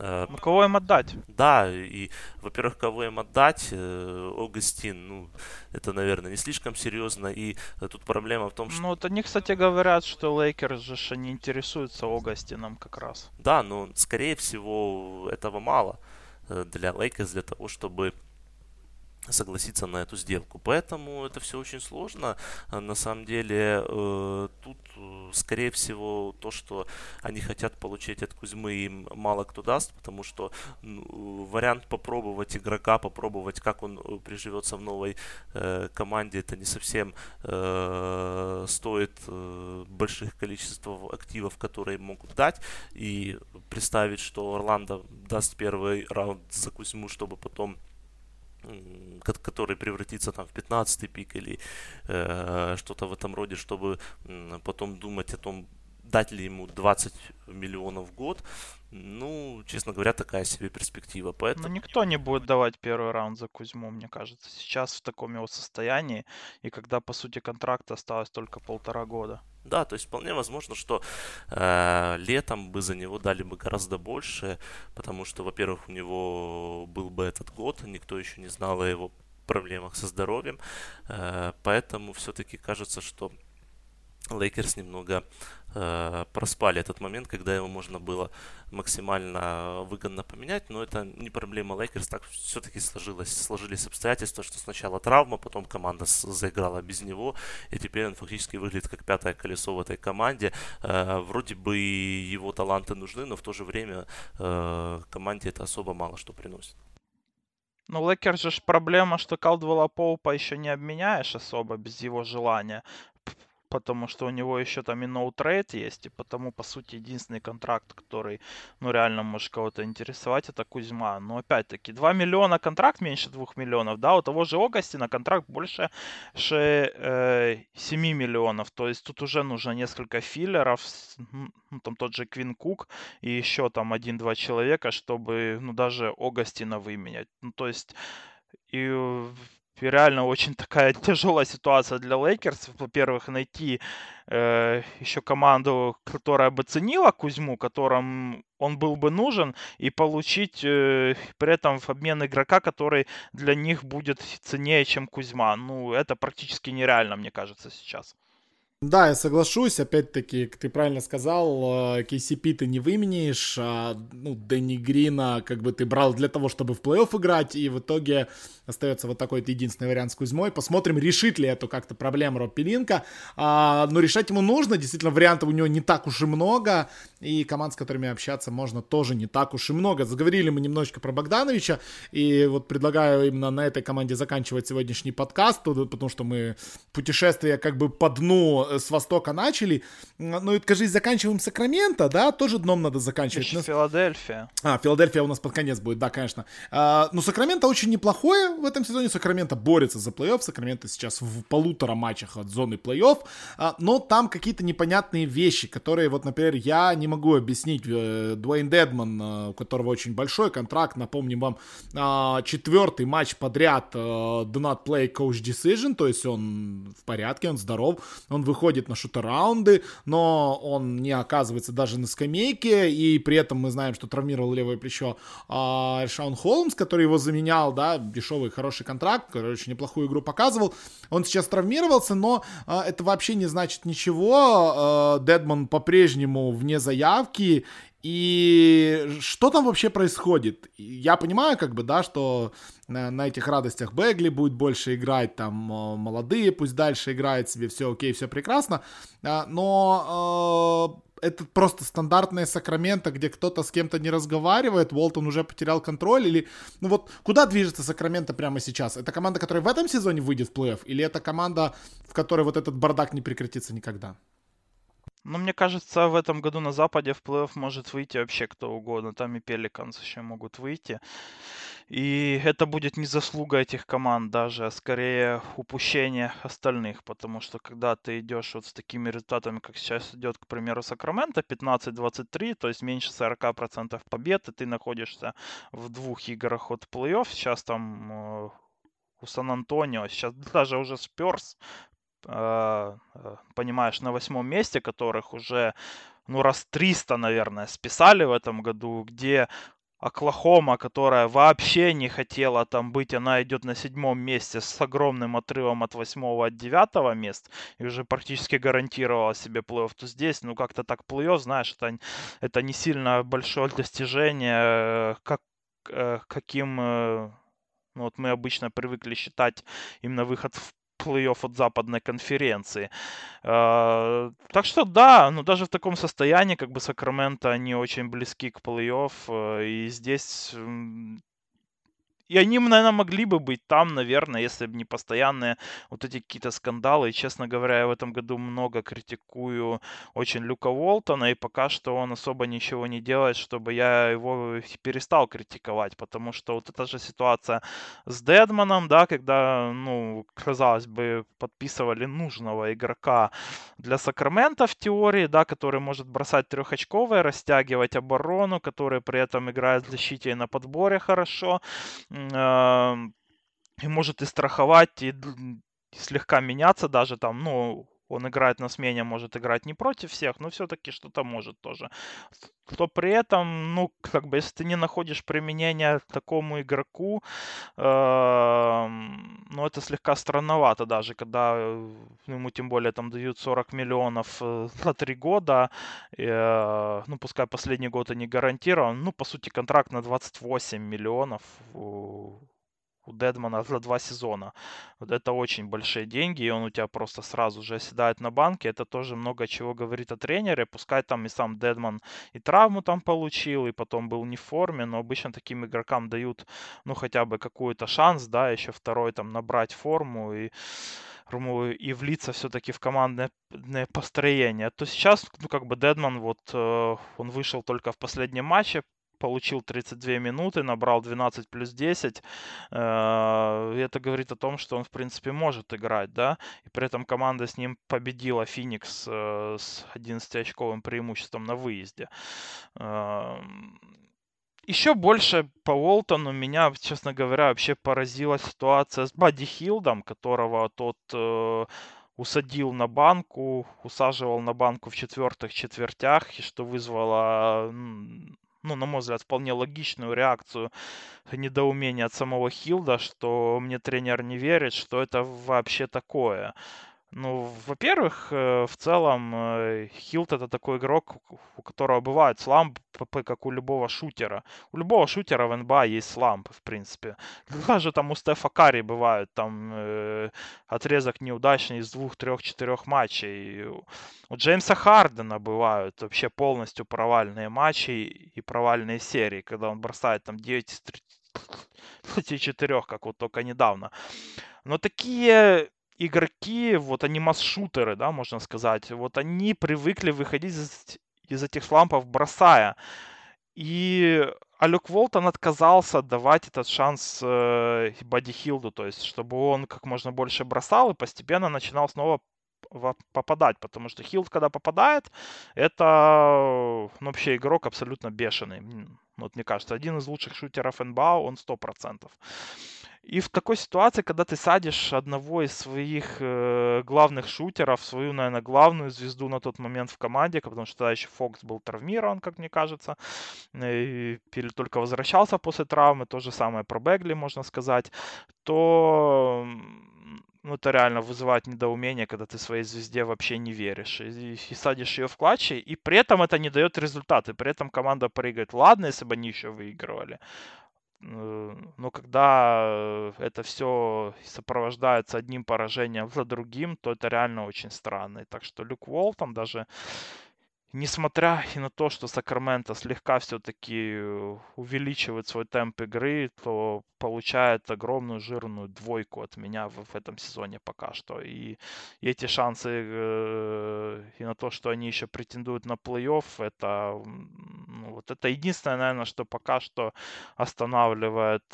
Ну, кого им отдать? Да, и, во-первых, кого им отдать? Огастин, ну, это, наверное, не слишком серьезно, и тут проблема в том, что... Ну, вот они, кстати, говорят, что Лейкерс же не интересуются Огастином как раз. Да, но, скорее всего, этого мало для Лейкерс, для того, чтобы согласиться на эту сделку. Поэтому это все очень сложно. На самом деле, э, тут, скорее всего, то, что они хотят получить от Кузьмы, им мало кто даст, потому что ну, вариант попробовать игрока, попробовать, как он приживется в новой э, команде, это не совсем э, стоит э, больших количеств активов, которые могут дать. И представить, что Орландо даст первый раунд за Кузьму, чтобы потом, который превратится там в пятнадцатый пик или э, что-то в этом роде, чтобы э, потом думать о том, дать ли ему двадцать миллионов в год, ну, честно говоря, такая себе перспектива. Поэтому... Ну, никто не будет давать первый раунд за Кузьму, мне кажется, сейчас в таком его состоянии, и когда, по сути, контракта осталось только полтора года. Да, то есть вполне возможно, что э, летом бы за него дали бы гораздо больше, потому что, во-первых, у него был бы этот год, никто еще не знал о его проблемах со здоровьем, э, поэтому все-таки кажется, что Лейкерс немного э, проспали этот момент, когда его можно было максимально выгодно поменять, но это не проблема Лейкерс, так все-таки сложилось, сложились обстоятельства, что сначала травма, потом команда заиграла без него, и теперь он фактически выглядит как пятое колесо в этой команде. Э, вроде бы его таланты нужны, но в то же время э, команде это особо мало что приносит. Ну, Лейкерс же проблема, что Колдуэлла-Поупа еще не обменяешь особо без его желания, потому что у него еще там и ноу-трейд есть, и потому, по сути, единственный контракт, который, ну, реально может кого-то интересовать, это Кузьма. Но, опять-таки, два миллиона контракт меньше двух миллионов, да, у того же Огастина контракт больше семь миллионов, то есть тут уже нужно несколько филлеров, ну, там тот же Квин Кук и еще там один-два человека, чтобы, ну, даже Огастина выменять. Ну, то есть, и... И реально очень такая тяжелая ситуация для Лейкерс. Во-первых, найти э, еще команду, которая бы ценила Кузьму, которым он был бы нужен, и получить э, при этом в обмен игрока, который для них будет ценнее, чем Кузьма. Ну, это практически нереально, мне кажется, сейчас. Да, я соглашусь. Опять-таки, ты правильно сказал, кей си пи ты не выменяешь, а, ну, Дэнни Грина как бы ты брал для того, чтобы в плей-офф играть, и в итоге остается вот такой единственный вариант с Кузьмой. Посмотрим, решит ли эту как-то проблему Роб Пелинко. А, но решать ему нужно, действительно, вариантов у него не так уж и много, и команд, с которыми общаться можно, тоже не так уж и много. Заговорили мы немножечко про Богдановича, и вот предлагаю именно на этой команде заканчивать сегодняшний подкаст, потому что мы путешествие как бы по дну с востока начали. Ну и, кажись, заканчиваем Сакраменто, да? Тоже дном надо заканчивать. Еще Филадельфия. А, Филадельфия у нас под конец будет, да, конечно. А, но Сакраменто очень неплохое в этом сезоне. Сакраменто борется за плей-офф. Сакраменто сейчас в полутора матчах от зоны плей-офф. А, но там какие-то непонятные вещи, которые, вот, например, я не могу объяснить. Дуэйн Дедмон, у которого очень большой контракт, напомним вам, четвертый матч подряд do not play coach decision, то есть он в порядке, он здоров, он выходит выходит на шут-араунды, но он не оказывается даже на скамейке, и при этом мы знаем, что травмировал левое плечо Решаун Холмс, который его заменял, да, дешевый хороший контракт, короче, неплохую игру показывал. Он сейчас травмировался, но это вообще не значит ничего. Детмон по-прежнему вне заявки. И что там вообще происходит? Я понимаю, как бы, да, что на этих радостях Бэгли будет больше играть, там, молодые пусть дальше играют себе, все окей, все прекрасно, но э, это просто стандартное Сакраменто, где кто-то с кем-то не разговаривает, Уолтон уже потерял контроль, или, ну вот, куда движется Сакраменто прямо сейчас? Это команда, которая в этом сезоне выйдет в плей-офф, или это команда, в которой вот этот бардак не прекратится никогда? Ну, мне кажется, в этом году на Западе в плей-офф может выйти вообще кто угодно. Там и Пеликанс еще могут выйти. И это будет не заслуга этих команд даже, а скорее упущение остальных. Потому что, когда ты идешь вот с такими результатами, как сейчас идет, к примеру, Сакраменто, пятнадцать двадцать три, то есть меньше сорок процентов побед, и ты находишься в двух играх от плей-офф. Сейчас там у Сан-Антонио, сейчас даже уже Спёрс, понимаешь, на восьмом месте, которых уже, ну, раз триста, наверное, списали в этом году, где Оклахома, которая вообще не хотела там быть, она идет на седьмом месте с огромным отрывом от восьмого, от девятого мест и уже практически гарантировала себе плей-офф, то здесь, ну, как-то так плей-офф, знаешь, это, это не сильно большое достижение, как, каким, ну, вот мы обычно привыкли считать именно выход в плей-офф от западной конференции. Э, так что да, но даже в таком состоянии, как бы, Сакраменто, они очень близки к плей-офф, э, и здесь... Э, и они, наверное, могли бы быть там, наверное, если бы не постоянные вот эти какие-то скандалы. И, честно говоря, я в этом году много критикую очень Люка Уолтона, и пока что он особо ничего не делает, чтобы я его перестал критиковать, потому что вот эта же ситуация с Дэдмоном, да, когда, ну, казалось бы, подписывали нужного игрока для Сакраменто в теории, да, который может бросать трехочковые, растягивать оборону, который при этом играет в защите и на подборе хорошо, и может и страховать, и слегка меняться даже там, ну, он играет на смене, может играть не против всех, но все-таки что-то может тоже. То при этом, ну, как бы, если ты не находишь применения такому игроку, э, ну, это слегка странновато даже, когда ему, тем более, там дают сорок миллионов на три года, э, ну, пускай последний год и не гарантирован, ну, по сути, контракт на двадцать восемь миллионов у... у Дэдмона за два сезона. Вот это очень большие деньги, и он у тебя просто сразу же оседает на банке. Это тоже много чего говорит о тренере. Пускай там и сам Дэдмон и травму там получил, и потом был не в форме, но обычно таким игрокам дают, ну, хотя бы какой-то шанс, да, еще второй там набрать форму и и влиться все-таки в командное построение. То сейчас, ну, как бы, Дэдмон, вот, он вышел только в последнем матче, получил тридцать две минуты, набрал двенадцать плюс десять. Это говорит о том, что он, в принципе, может играть, да. И при этом команда с ним победила Феникс с одиннадцатиочковым преимуществом на выезде. Еще больше по Уолтону меня, честно говоря, вообще поразила ситуация с Бадди Хилдом, которого тот... усадил на банку, усаживал на банку в четвертых четвертях, и что вызвало, ну, на мой взгляд, вполне логичную реакцию недоумения от самого Хилда, что мне тренер не верит, что это вообще такое. Ну, во-первых, в целом, Хилд — это такой игрок, у которого бывают слампы, как у любого шутера. У любого шутера в эн би эй есть слампы, в принципе. Даже там у Стефа Карри бывают там э, отрезок неудачный из двух, трех, четырех матчей. У Джеймса Хардена бывают вообще полностью провальные матчи и провальные серии, когда он бросает там девять из тридцати четырёх, как вот только недавно. Но такие... игроки, вот они масс-шутеры, да, можно сказать, вот они привыкли выходить из, из этих слампов, бросая. И Люк Уолтон отказался давать этот шанс э, Бадди Хилду, то есть, чтобы он как можно больше бросал и постепенно начинал снова попадать, потому что Хилд, когда попадает, это, ну, вообще игрок абсолютно бешеный. Вот, мне кажется, один из лучших шутеров эн би эй, он сто процентов. И в такой ситуации, когда ты садишь одного из своих э, главных шутеров, свою, наверное, главную звезду на тот момент в команде, потому что тогда еще Фокс был травмирован, как мне кажется, и только возвращался после травмы, то же самое про Бегли, можно сказать, то ну, это реально вызывает недоумение, когда ты своей звезде вообще не веришь. И, и садишь ее в клатче, и при этом это не дает результаты. При этом команда прыгает. Ладно, если бы они еще выигрывали. Но когда это все сопровождается одним поражением за другим, то это реально очень странно. Так что Люк Уолтон, даже несмотря и на то, что Сакраменто слегка все-таки увеличивает свой темп игры, то получает огромную жирную двойку от меня в этом сезоне пока что. И эти шансы и на то, что они еще претендуют на плей-офф, это, ну, вот это единственное, наверное, что пока что останавливает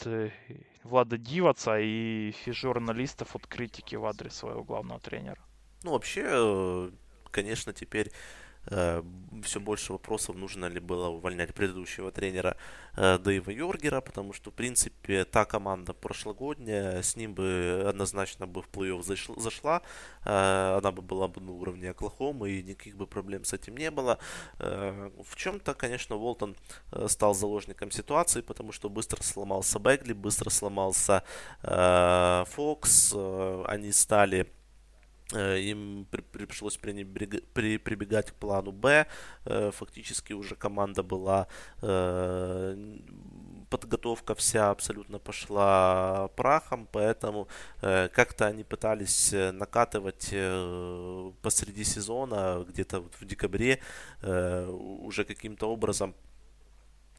Влада Диваца и, и журналистов от критики в адрес своего главного тренера. Ну, вообще, конечно, теперь все больше вопросов, нужно ли было увольнять предыдущего тренера Дэйва Йоргера, потому что, в принципе, та команда прошлогодняя, с ним бы однозначно бы в плей-офф зашла, она бы была бы на уровне Оклахомы, и никаких бы проблем с этим не было. В чем-то, конечно, Уолтон стал заложником ситуации, потому что быстро сломался Бегли, быстро сломался Фокс, они стали... Им пришлось прибегать к плану Б. Фактически уже команда была, подготовка вся абсолютно пошла прахом, поэтому как-то они пытались накатывать посреди сезона, где-то вот в декабре, уже каким-то образом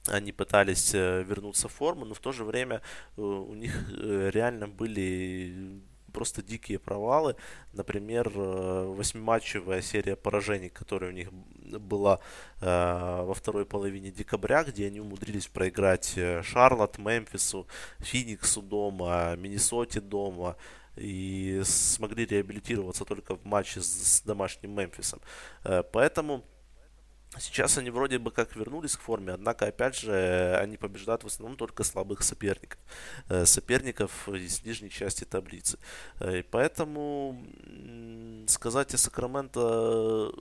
они пытались вернуться в форму, но в то же время у них реально были... просто дикие провалы. Например, восьмиматчевая серия поражений, которая у них была во второй половине декабря, где они умудрились проиграть Шарлотт, Мемфису, Фениксу дома, Миннесоте дома и смогли реабилитироваться только в матче с домашним Мемфисом. Поэтому сейчас они вроде бы как вернулись к форме, однако, опять же, они побеждают в основном только слабых соперников. Соперников из нижней части таблицы. И поэтому сказать о Сакраменто,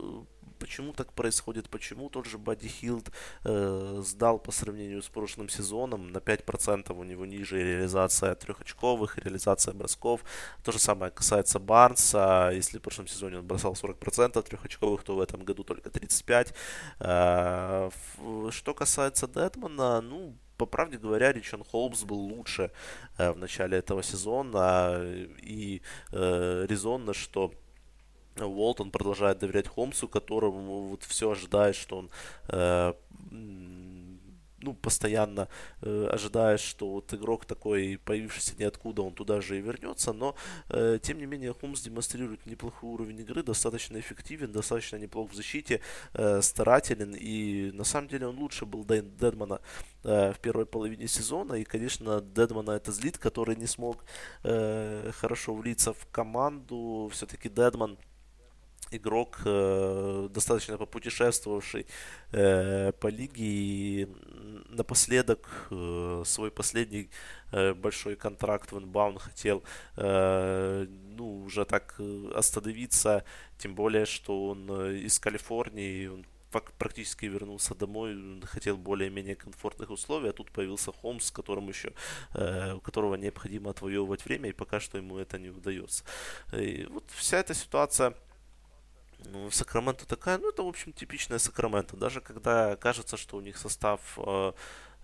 почему так происходит, почему тот же Бадди Хилд э, сдал по сравнению с прошлым сезоном, на пять процентов у него ниже реализация трехочковых, реализация бросков. То же самое касается Барнса, если в прошлом сезоне он бросал сорок процентов трехочковых, то в этом году только тридцать пять процентов. Э, что касается Детмона, ну, по правде говоря, Ричон Холмс был лучше э, в начале этого сезона, и э, резонно, что Уолтон продолжает доверять Холмсу, которому вот все ожидает, что он э, ну, постоянно э, ожидает, что вот игрок такой, появившийся ниоткуда, он туда же и вернется. Но, э, тем не менее, Холмс демонстрирует неплохой уровень игры, достаточно эффективен, достаточно неплох в защите, э, старателен. И, на самом деле, он лучше был Дэйн Дедмана э, в первой половине сезона. И, конечно, Дедмана это злит, который не смог э, хорошо влиться в команду. Все-таки Дедман игрок, э, достаточно попутешествовавший э, по лиге, и напоследок э, свой последний э, большой контракт в Inbound хотел э, ну, уже так остановиться, тем более, что он из Калифорнии, он практически вернулся домой, хотел более-менее комфортных условий, а тут появился Холмс, которому еще, э, у которого необходимо отвоевывать время, и пока что ему это не удается. И вот вся эта ситуация Сакраменто такая, ну это в общем типичная Сакраменто, даже когда кажется, что у них состав э,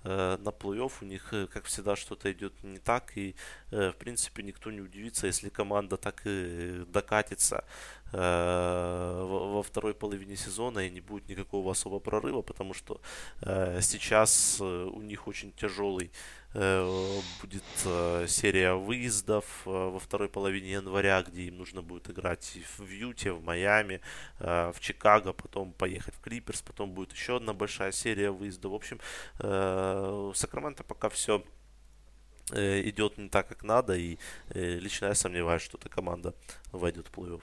э, на плей-офф, у них как всегда что-то идет не так, и э, в принципе никто не удивится, если команда так и докатится э, во, во второй половине сезона и не будет никакого особого прорыва, потому что э, сейчас э, у них очень тяжелый будет серия выездов во второй половине января, где им нужно будет играть в Юте, в Майами, в Чикаго, потом поехать в Клипперс, потом будет еще одна большая серия выездов. В общем, в Сакраменто пока все идет не так, как надо, и лично я сомневаюсь, что эта команда войдет в плей-офф.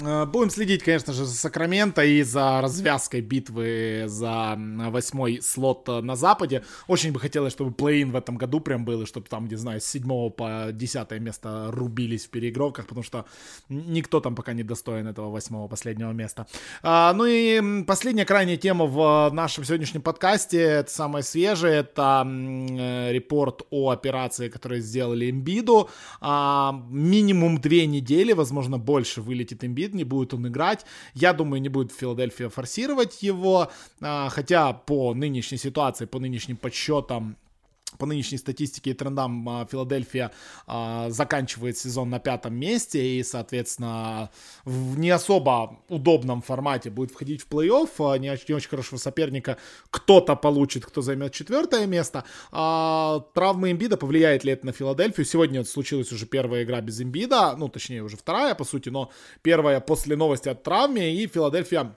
Будем следить, конечно же, за Сакраменто и за развязкой битвы за восьмой слот на Западе. Очень бы хотелось, чтобы плей-ин в этом году прям был, и чтобы там, не знаю, с седьмого по десятое место рубились в переигровках, потому что никто там пока не достоин этого восьмого последнего места. А, ну и последняя крайняя тема в нашем сегодняшнем подкасте, это самое свежее, это репорт о операции, которую сделали Эмбиду. А, минимум две недели, возможно, больше вылетит Эмбид. Не будет он играть. Я думаю, не будет Филадельфия форсировать его. Хотя по нынешней ситуации, по нынешним подсчетам, по нынешней статистике и трендам Филадельфия а, заканчивает сезон на пятом месте и, соответственно, в не особо удобном формате будет входить в плей-офф. Не, не очень хорошего соперника кто-то получит, кто займет четвертое место. А, травмы Эмбида, повлияет ли это на Филадельфию? Сегодня случилась уже первая игра без Эмбида, ну, точнее, уже вторая, по сути, но первая после новости о травме, и Филадельфия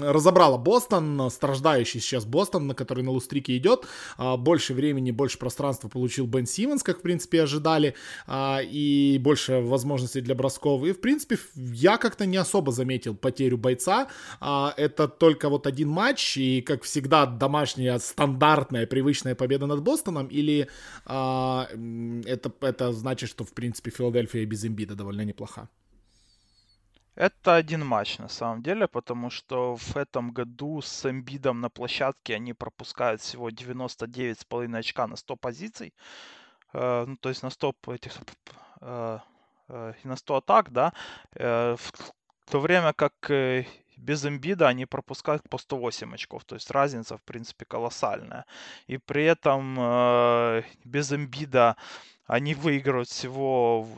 разобрала Бостон, страждающий сейчас Бостон, на который на лустрике идет. Больше времени, больше пространства получил Бен Симмонс, как в принципе ожидали, и больше возможностей для бросков. И в принципе я как-то не особо заметил потерю бойца. Это только вот один матч, и как всегда домашняя стандартная привычная победа над Бостоном, или это, это значит, что в принципе Филадельфия без Эмбида довольно неплоха? Это один матч, на самом деле, потому что в этом году с Эмбидом на площадке они пропускают всего девяносто девять целых пять десятых очка на сто позиций, э, ну, то есть на сто, этих, э, э, на сто атак, да, э, в то время как э, без Эмбида они пропускают по сто восемь очков, то есть разница, в принципе, колоссальная. И при этом э, без Эмбида они выигрывают всего...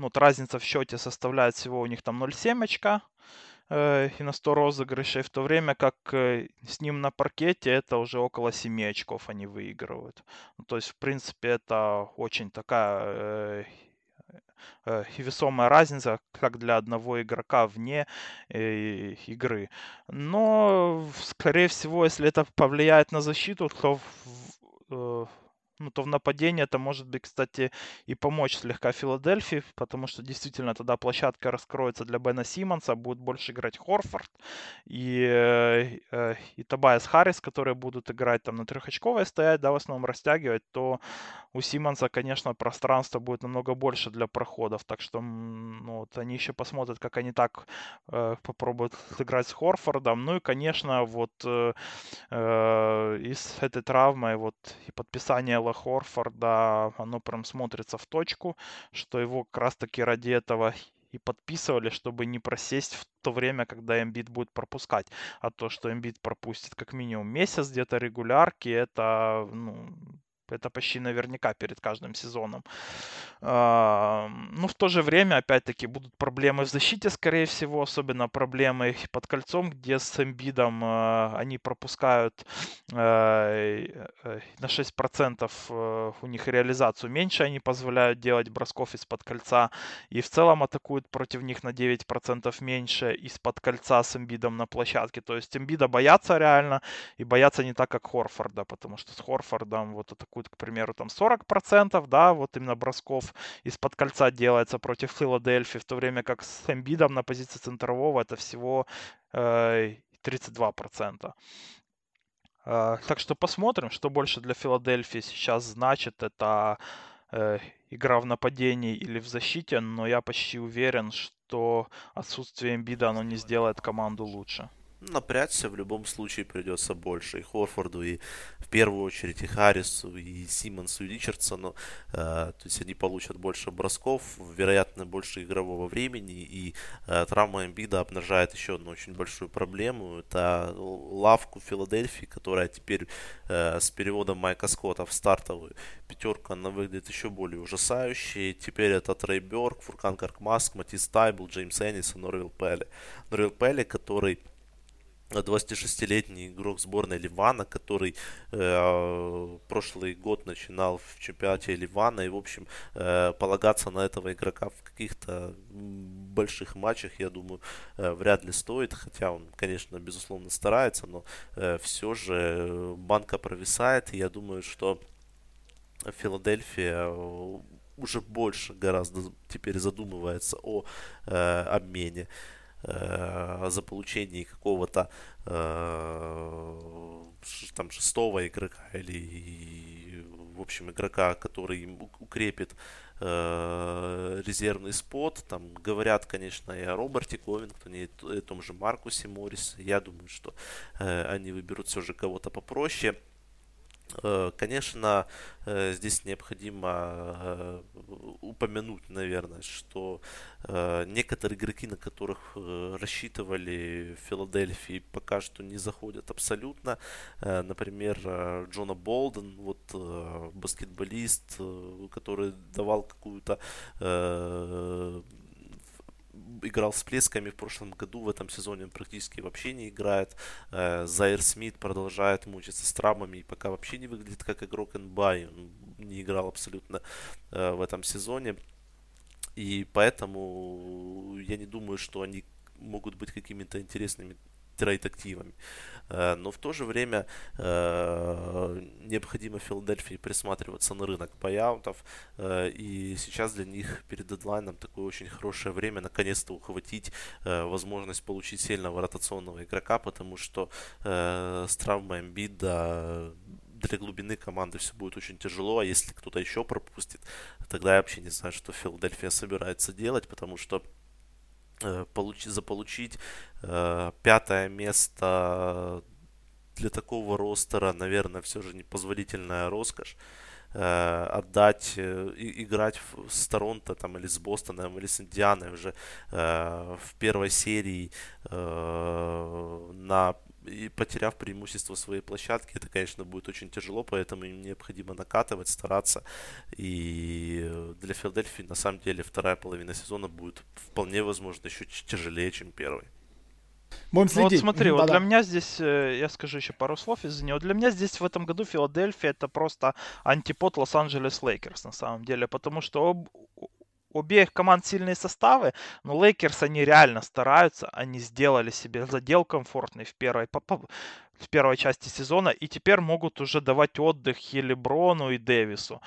Ну, вот разница в счете составляет всего у них там ноль целых семь десятых очка э, и на сто розыгрышей, в то время как э, с ним на паркете это уже около семь очков они выигрывают. Ну, то есть, в принципе, это очень такая э, э, весомая разница, как для одного игрока вне э, игры. Но, скорее всего, если это повлияет на защиту, то... В, э, Ну, то в нападении это может быть, кстати, и помочь слегка Филадельфии, потому что действительно тогда площадка раскроется для Бена Симмонса, будет больше играть Хорфорд и, и Тобайас Харрис, которые будут играть там на трехочковой стоять, да, в основном растягивать, то у Симмонса, конечно, пространства будет намного больше для проходов, так что ну, вот они еще посмотрят, как они так э, попробуют сыграть с Хорфордом. Ну и, конечно, вот э, э, и с этой травмой вот и подписание Хорфорда, оно прям смотрится в точку, что его как раз таки ради этого и подписывали, чтобы не просесть в то время, когда Эмбид будет пропускать. А то, что Эмбид пропустит как минимум месяц где-то регулярки, это, ну, это почти наверняка перед каждым сезоном. Но в то же время, опять-таки, будут проблемы в защите, скорее всего, особенно проблемы под кольцом, где с Эмбидом они пропускают на шесть процентов у них реализацию меньше, они позволяют делать бросков из-под кольца, и в целом атакуют против них на девять процентов меньше из-под кольца с Эмбидом на площадке. То есть Эмбида боятся реально, и боятся не так, как Хорфорда, потому что с Хорфордом вот атакуют, к примеру, там сорок процентов, да, вот именно бросков из-под кольца делается против Филадельфии, в то время как с Эмбидом на позиции центрового это всего э, тридцать два процента. Э, так что посмотрим, что больше для Филадельфии сейчас значит это э, игра в нападении или в защите, но я почти уверен, что отсутствие Эмбида, оно не сделает команду лучше. Напрячься в любом случае придется больше. И Хорфорду, и в первую очередь, и Харрису, и Симмонсу, и Ричардсону. Э, то есть они получат больше бросков, вероятно, больше игрового времени. И э, травма Эмбида обнажает еще одну очень большую проблему. Это лавку Филадельфии, которая теперь э, с переводом Майка Скотта в стартовую пятерку, она выглядит еще более ужасающей. Теперь это Трей Бёрк, Фуркан Каркмаск, Матис Тайбл, Джеймс Эннис и Норвилл Пелли. Норвилл Пелли, который... двадцатишестилетний игрок сборной Ливана, который э, прошлый год начинал в чемпионате Ливана. И, в общем, э, полагаться на этого игрока в каких-то больших матчах, я думаю, э, вряд ли стоит. Хотя он, конечно, безусловно старается, но э, все же банка провисает. И я думаю, что Филадельфия уже больше гораздо теперь задумывается о э, обмене. э, за получение какого-то э, там шестого игрока или, в общем, игрока, который укрепит э, резервный спот. Там говорят, конечно, и о Роберте Ковингтоне, и о том же Маркусе Моррисе. Я думаю, что э, они выберут все же кого-то попроще. Конечно, здесь необходимо упомянуть, наверное, что некоторые игроки, на которых рассчитывали в Филадельфии, пока что не заходят абсолютно. Например, Джона Болден, вот баскетболист, который давал какую-то... играл всплесками в прошлом году, в этом сезоне он практически вообще не играет. Заир Смит продолжает мучиться с травмами и пока вообще не выглядит как игрок эн би эй. Он не играл абсолютно в этом сезоне. И поэтому я не думаю, что они могут быть какими-то интересными трейд-активами. Но в то же время необходимо Филадельфии присматриваться на рынок пейаутов. И сейчас для них перед дедлайном такое очень хорошее время наконец-то ухватить возможность получить сильного ротационного игрока, потому что с травмой Эмбида для глубины команды все будет очень тяжело. А если кто-то еще пропустит, тогда я вообще не знаю, что Филадельфия собирается делать, потому что Получи, заполучить э, пятое место для такого ростера, наверное, все же непозволительная роскошь. Э, отдать, э, играть в, с Торонто там, или с Бостоном, или с Индианой уже э, в первой серии, э, на, и потеряв преимущество своей площадки, это, конечно, будет очень тяжело, поэтому им необходимо накатывать, стараться. И для Филадельфии, на самом деле, вторая половина сезона будет вполне возможно еще тяжелее, чем первая. Будем следить. Ну, вот смотри, вот для меня здесь, я скажу еще пару слов из-за него. Для меня здесь в этом году Филадельфия — это просто антипод Лос-Анджелес Лейкерс, на самом деле, потому что об... обеих команд сильные составы, но Лейкерс, они реально стараются, они сделали себе задел комфортный в первой, в первой части сезона, и теперь могут уже давать отдых и Леброну, и Дэвису.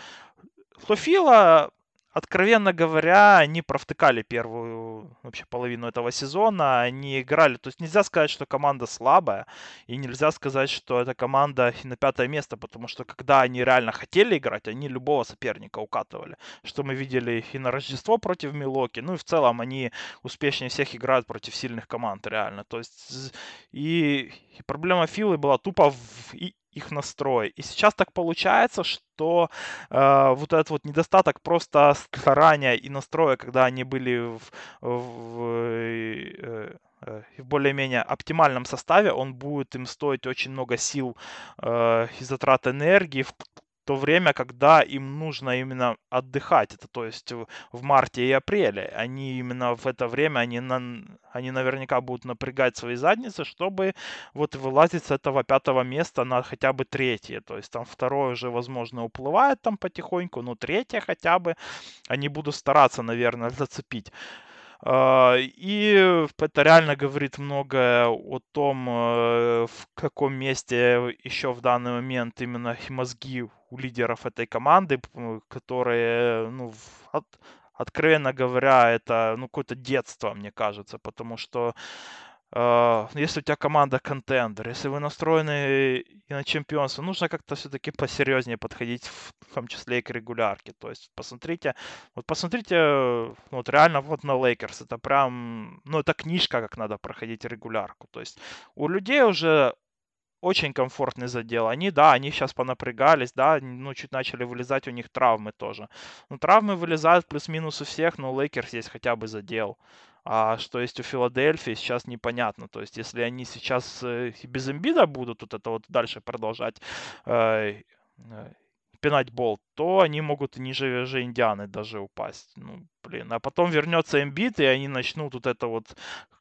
То Фила, откровенно говоря, они провтыкали первую вообще половину этого сезона, они играли, то есть нельзя сказать, что команда слабая, и нельзя сказать, что эта команда на пятое место, потому что когда они реально хотели играть, они любого соперника укатывали, что мы видели и на Рождество против Милоки, ну и в целом они успешнее всех играют против сильных команд, реально, то есть и, и проблема Филы была тупо в... их настрой. И сейчас так получается, что э, вот этот вот недостаток просто старания и настроя, когда они были в, в, в более-менее оптимальном составе, он будет им стоить очень много сил э, и затрат энергии в то время, когда им нужно именно отдыхать. Это то есть в, в марте и апреле. Они именно в это время, они, на, они наверняка будут напрягать свои задницы, чтобы вот вылазить с этого пятого места на хотя бы третье. То есть там второе уже, возможно, уплывает там потихоньку, но третье хотя бы они будут стараться, наверное, зацепить. И это реально говорит многое о том, в каком месте еще в данный момент именно мозги у лидеров этой команды, которые, ну, от, откровенно говоря, это, ну, какое-то детство, мне кажется, потому что если у тебя команда контендер, если вы настроены на чемпионство, нужно как-то все-таки посерьезнее подходить, в том числе и к регулярке. То есть посмотрите, вот посмотрите, вот реально вот на Лейкерс, это прям, ну это книжка, как надо проходить регулярку. То есть у людей уже очень комфортный задел. Они, да, они сейчас понапрягались, да, ну, чуть начали вылезать, у них травмы тоже. Ну, травмы вылезают плюс-минус у всех, но у Лейкерс есть хотя бы задел. А что есть у Филадельфии, сейчас непонятно. То есть, если они сейчас без Эмбида будут вот это вот дальше продолжать э, э, пинать болт, то они могут ниже же Индианы даже упасть. Ну, блин. А потом вернется Эмбид, и они начнут вот это вот,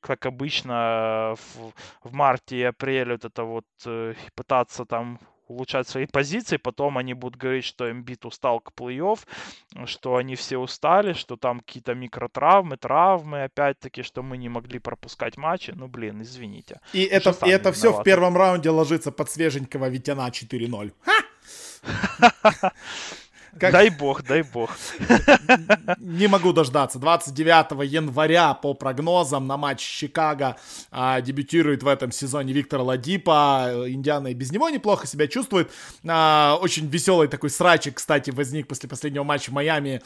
как обычно, в, в марте и апреле вот это вот э, пытаться там улучшать свои позиции, потом они будут говорить, что Эмбид устал к плей-офф, что они все устали, что там какие-то микротравмы, травмы, опять-таки, что мы не могли пропускать матчи. Ну, блин, извините. И это, и это все в первом раунде ложится под свеженького Витяна четыре ноль. Ха! Как... Дай бог, дай бог. Не могу дождаться. двадцать девятого января по прогнозам на матч Чикаго а, дебютирует в этом сезоне Виктор Ладипа. Индиана и без него неплохо себя чувствует. А, очень веселый такой срачик, кстати, возник после последнего матча в Майами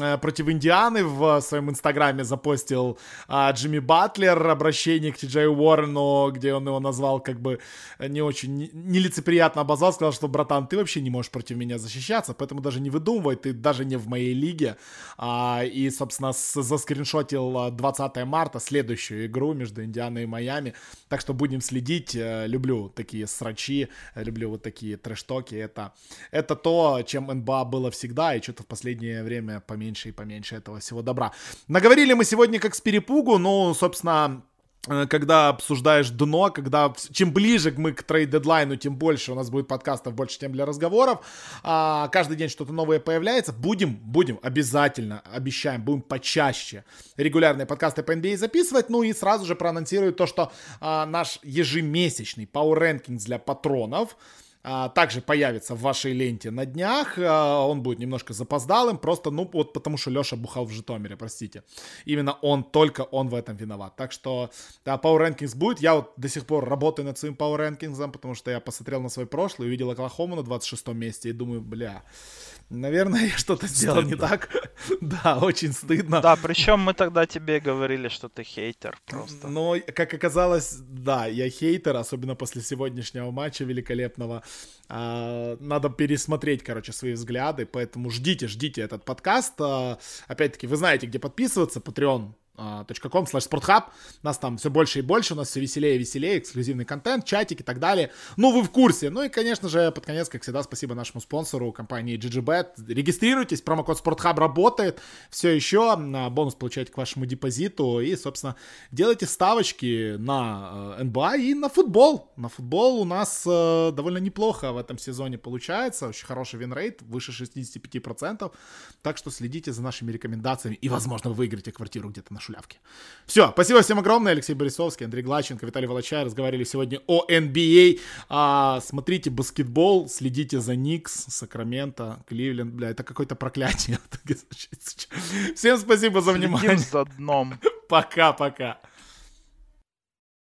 а, против Индианы. В своем инстаграме запостил а, Джимми Батлер обращение к Ти Джею Уоррену, где он его назвал как бы не очень нелицеприятно обозвал. Сказал, что, братан, ты вообще не можешь против меня защищаться, поэтому даже не выдумывай, ты даже не в моей лиге. А, и, собственно, с- заскриншотил двадцатого марта следующую игру между Индианой и Майами. Так что будем следить. Люблю такие срачи, люблю вот такие трэш-токи. Это, это то, чем эн бэ а было всегда, и что-то в последнее время поменьше и поменьше этого всего добра. Наговорили мы сегодня как с перепугу, ну, собственно... Когда обсуждаешь дно, когда чем ближе мы к трейд-дедлайну, тем больше у нас будет подкастов, больше тем для разговоров. А, каждый день что-то новое появляется. Будем, будем, обязательно, обещаем, будем почаще регулярные подкасты по эн би эй записывать. Ну и сразу же проанонсирую то, что а, наш ежемесячный Power Rankings для патронов также появится в вашей ленте на днях. Он будет немножко запоздалым, просто, ну, вот потому что Леша бухал в Житомире, простите. Именно он, только он в этом виноват. Так что, да, Power Rankings будет. Я вот до сих пор работаю над своим Power Rankings, потому что я посмотрел на свой прошлый, увидел Оклахому на двадцать шестом месте и думаю, бля... Наверное, я что-то сделал не так. Да, очень стыдно. Да, причем мы тогда тебе говорили, что ты хейтер просто. Но, как оказалось, да, я хейтер, особенно после сегодняшнего матча великолепного. Надо пересмотреть, короче, свои взгляды, поэтому ждите, ждите этот подкаст. Опять-таки, вы знаете, где подписываться, Patreon. точка ком слэш спортхаб. Нас там все больше и больше, у нас все веселее и веселее, эксклюзивный контент, чатики и так далее. Ну, вы в курсе. Ну и, конечно же, под конец, как всегда, спасибо нашему спонсору, компании GGBet. Регистрируйтесь, промокод SportHub работает все еще. Бонус получаете к вашему депозиту. И, собственно, делайте ставочки на эн бэ а и на футбол. На футбол у нас довольно неплохо в этом сезоне получается. Очень хороший винрейт, выше шестьдесят пять процентов. Так что следите за нашими рекомендациями и, возможно, выиграете квартиру где-то на шулявки. Все, спасибо всем огромное. Алексей Борисовский, Андрей Глащенко, Виталий Волочай. Разговаривали сегодня о эн би эй. А, смотрите баскетбол, следите за Никс, Сакраменто, Кливленд. Бля, это какое-то проклятие. Всем спасибо за внимание. Следим за дном. Пока-пока.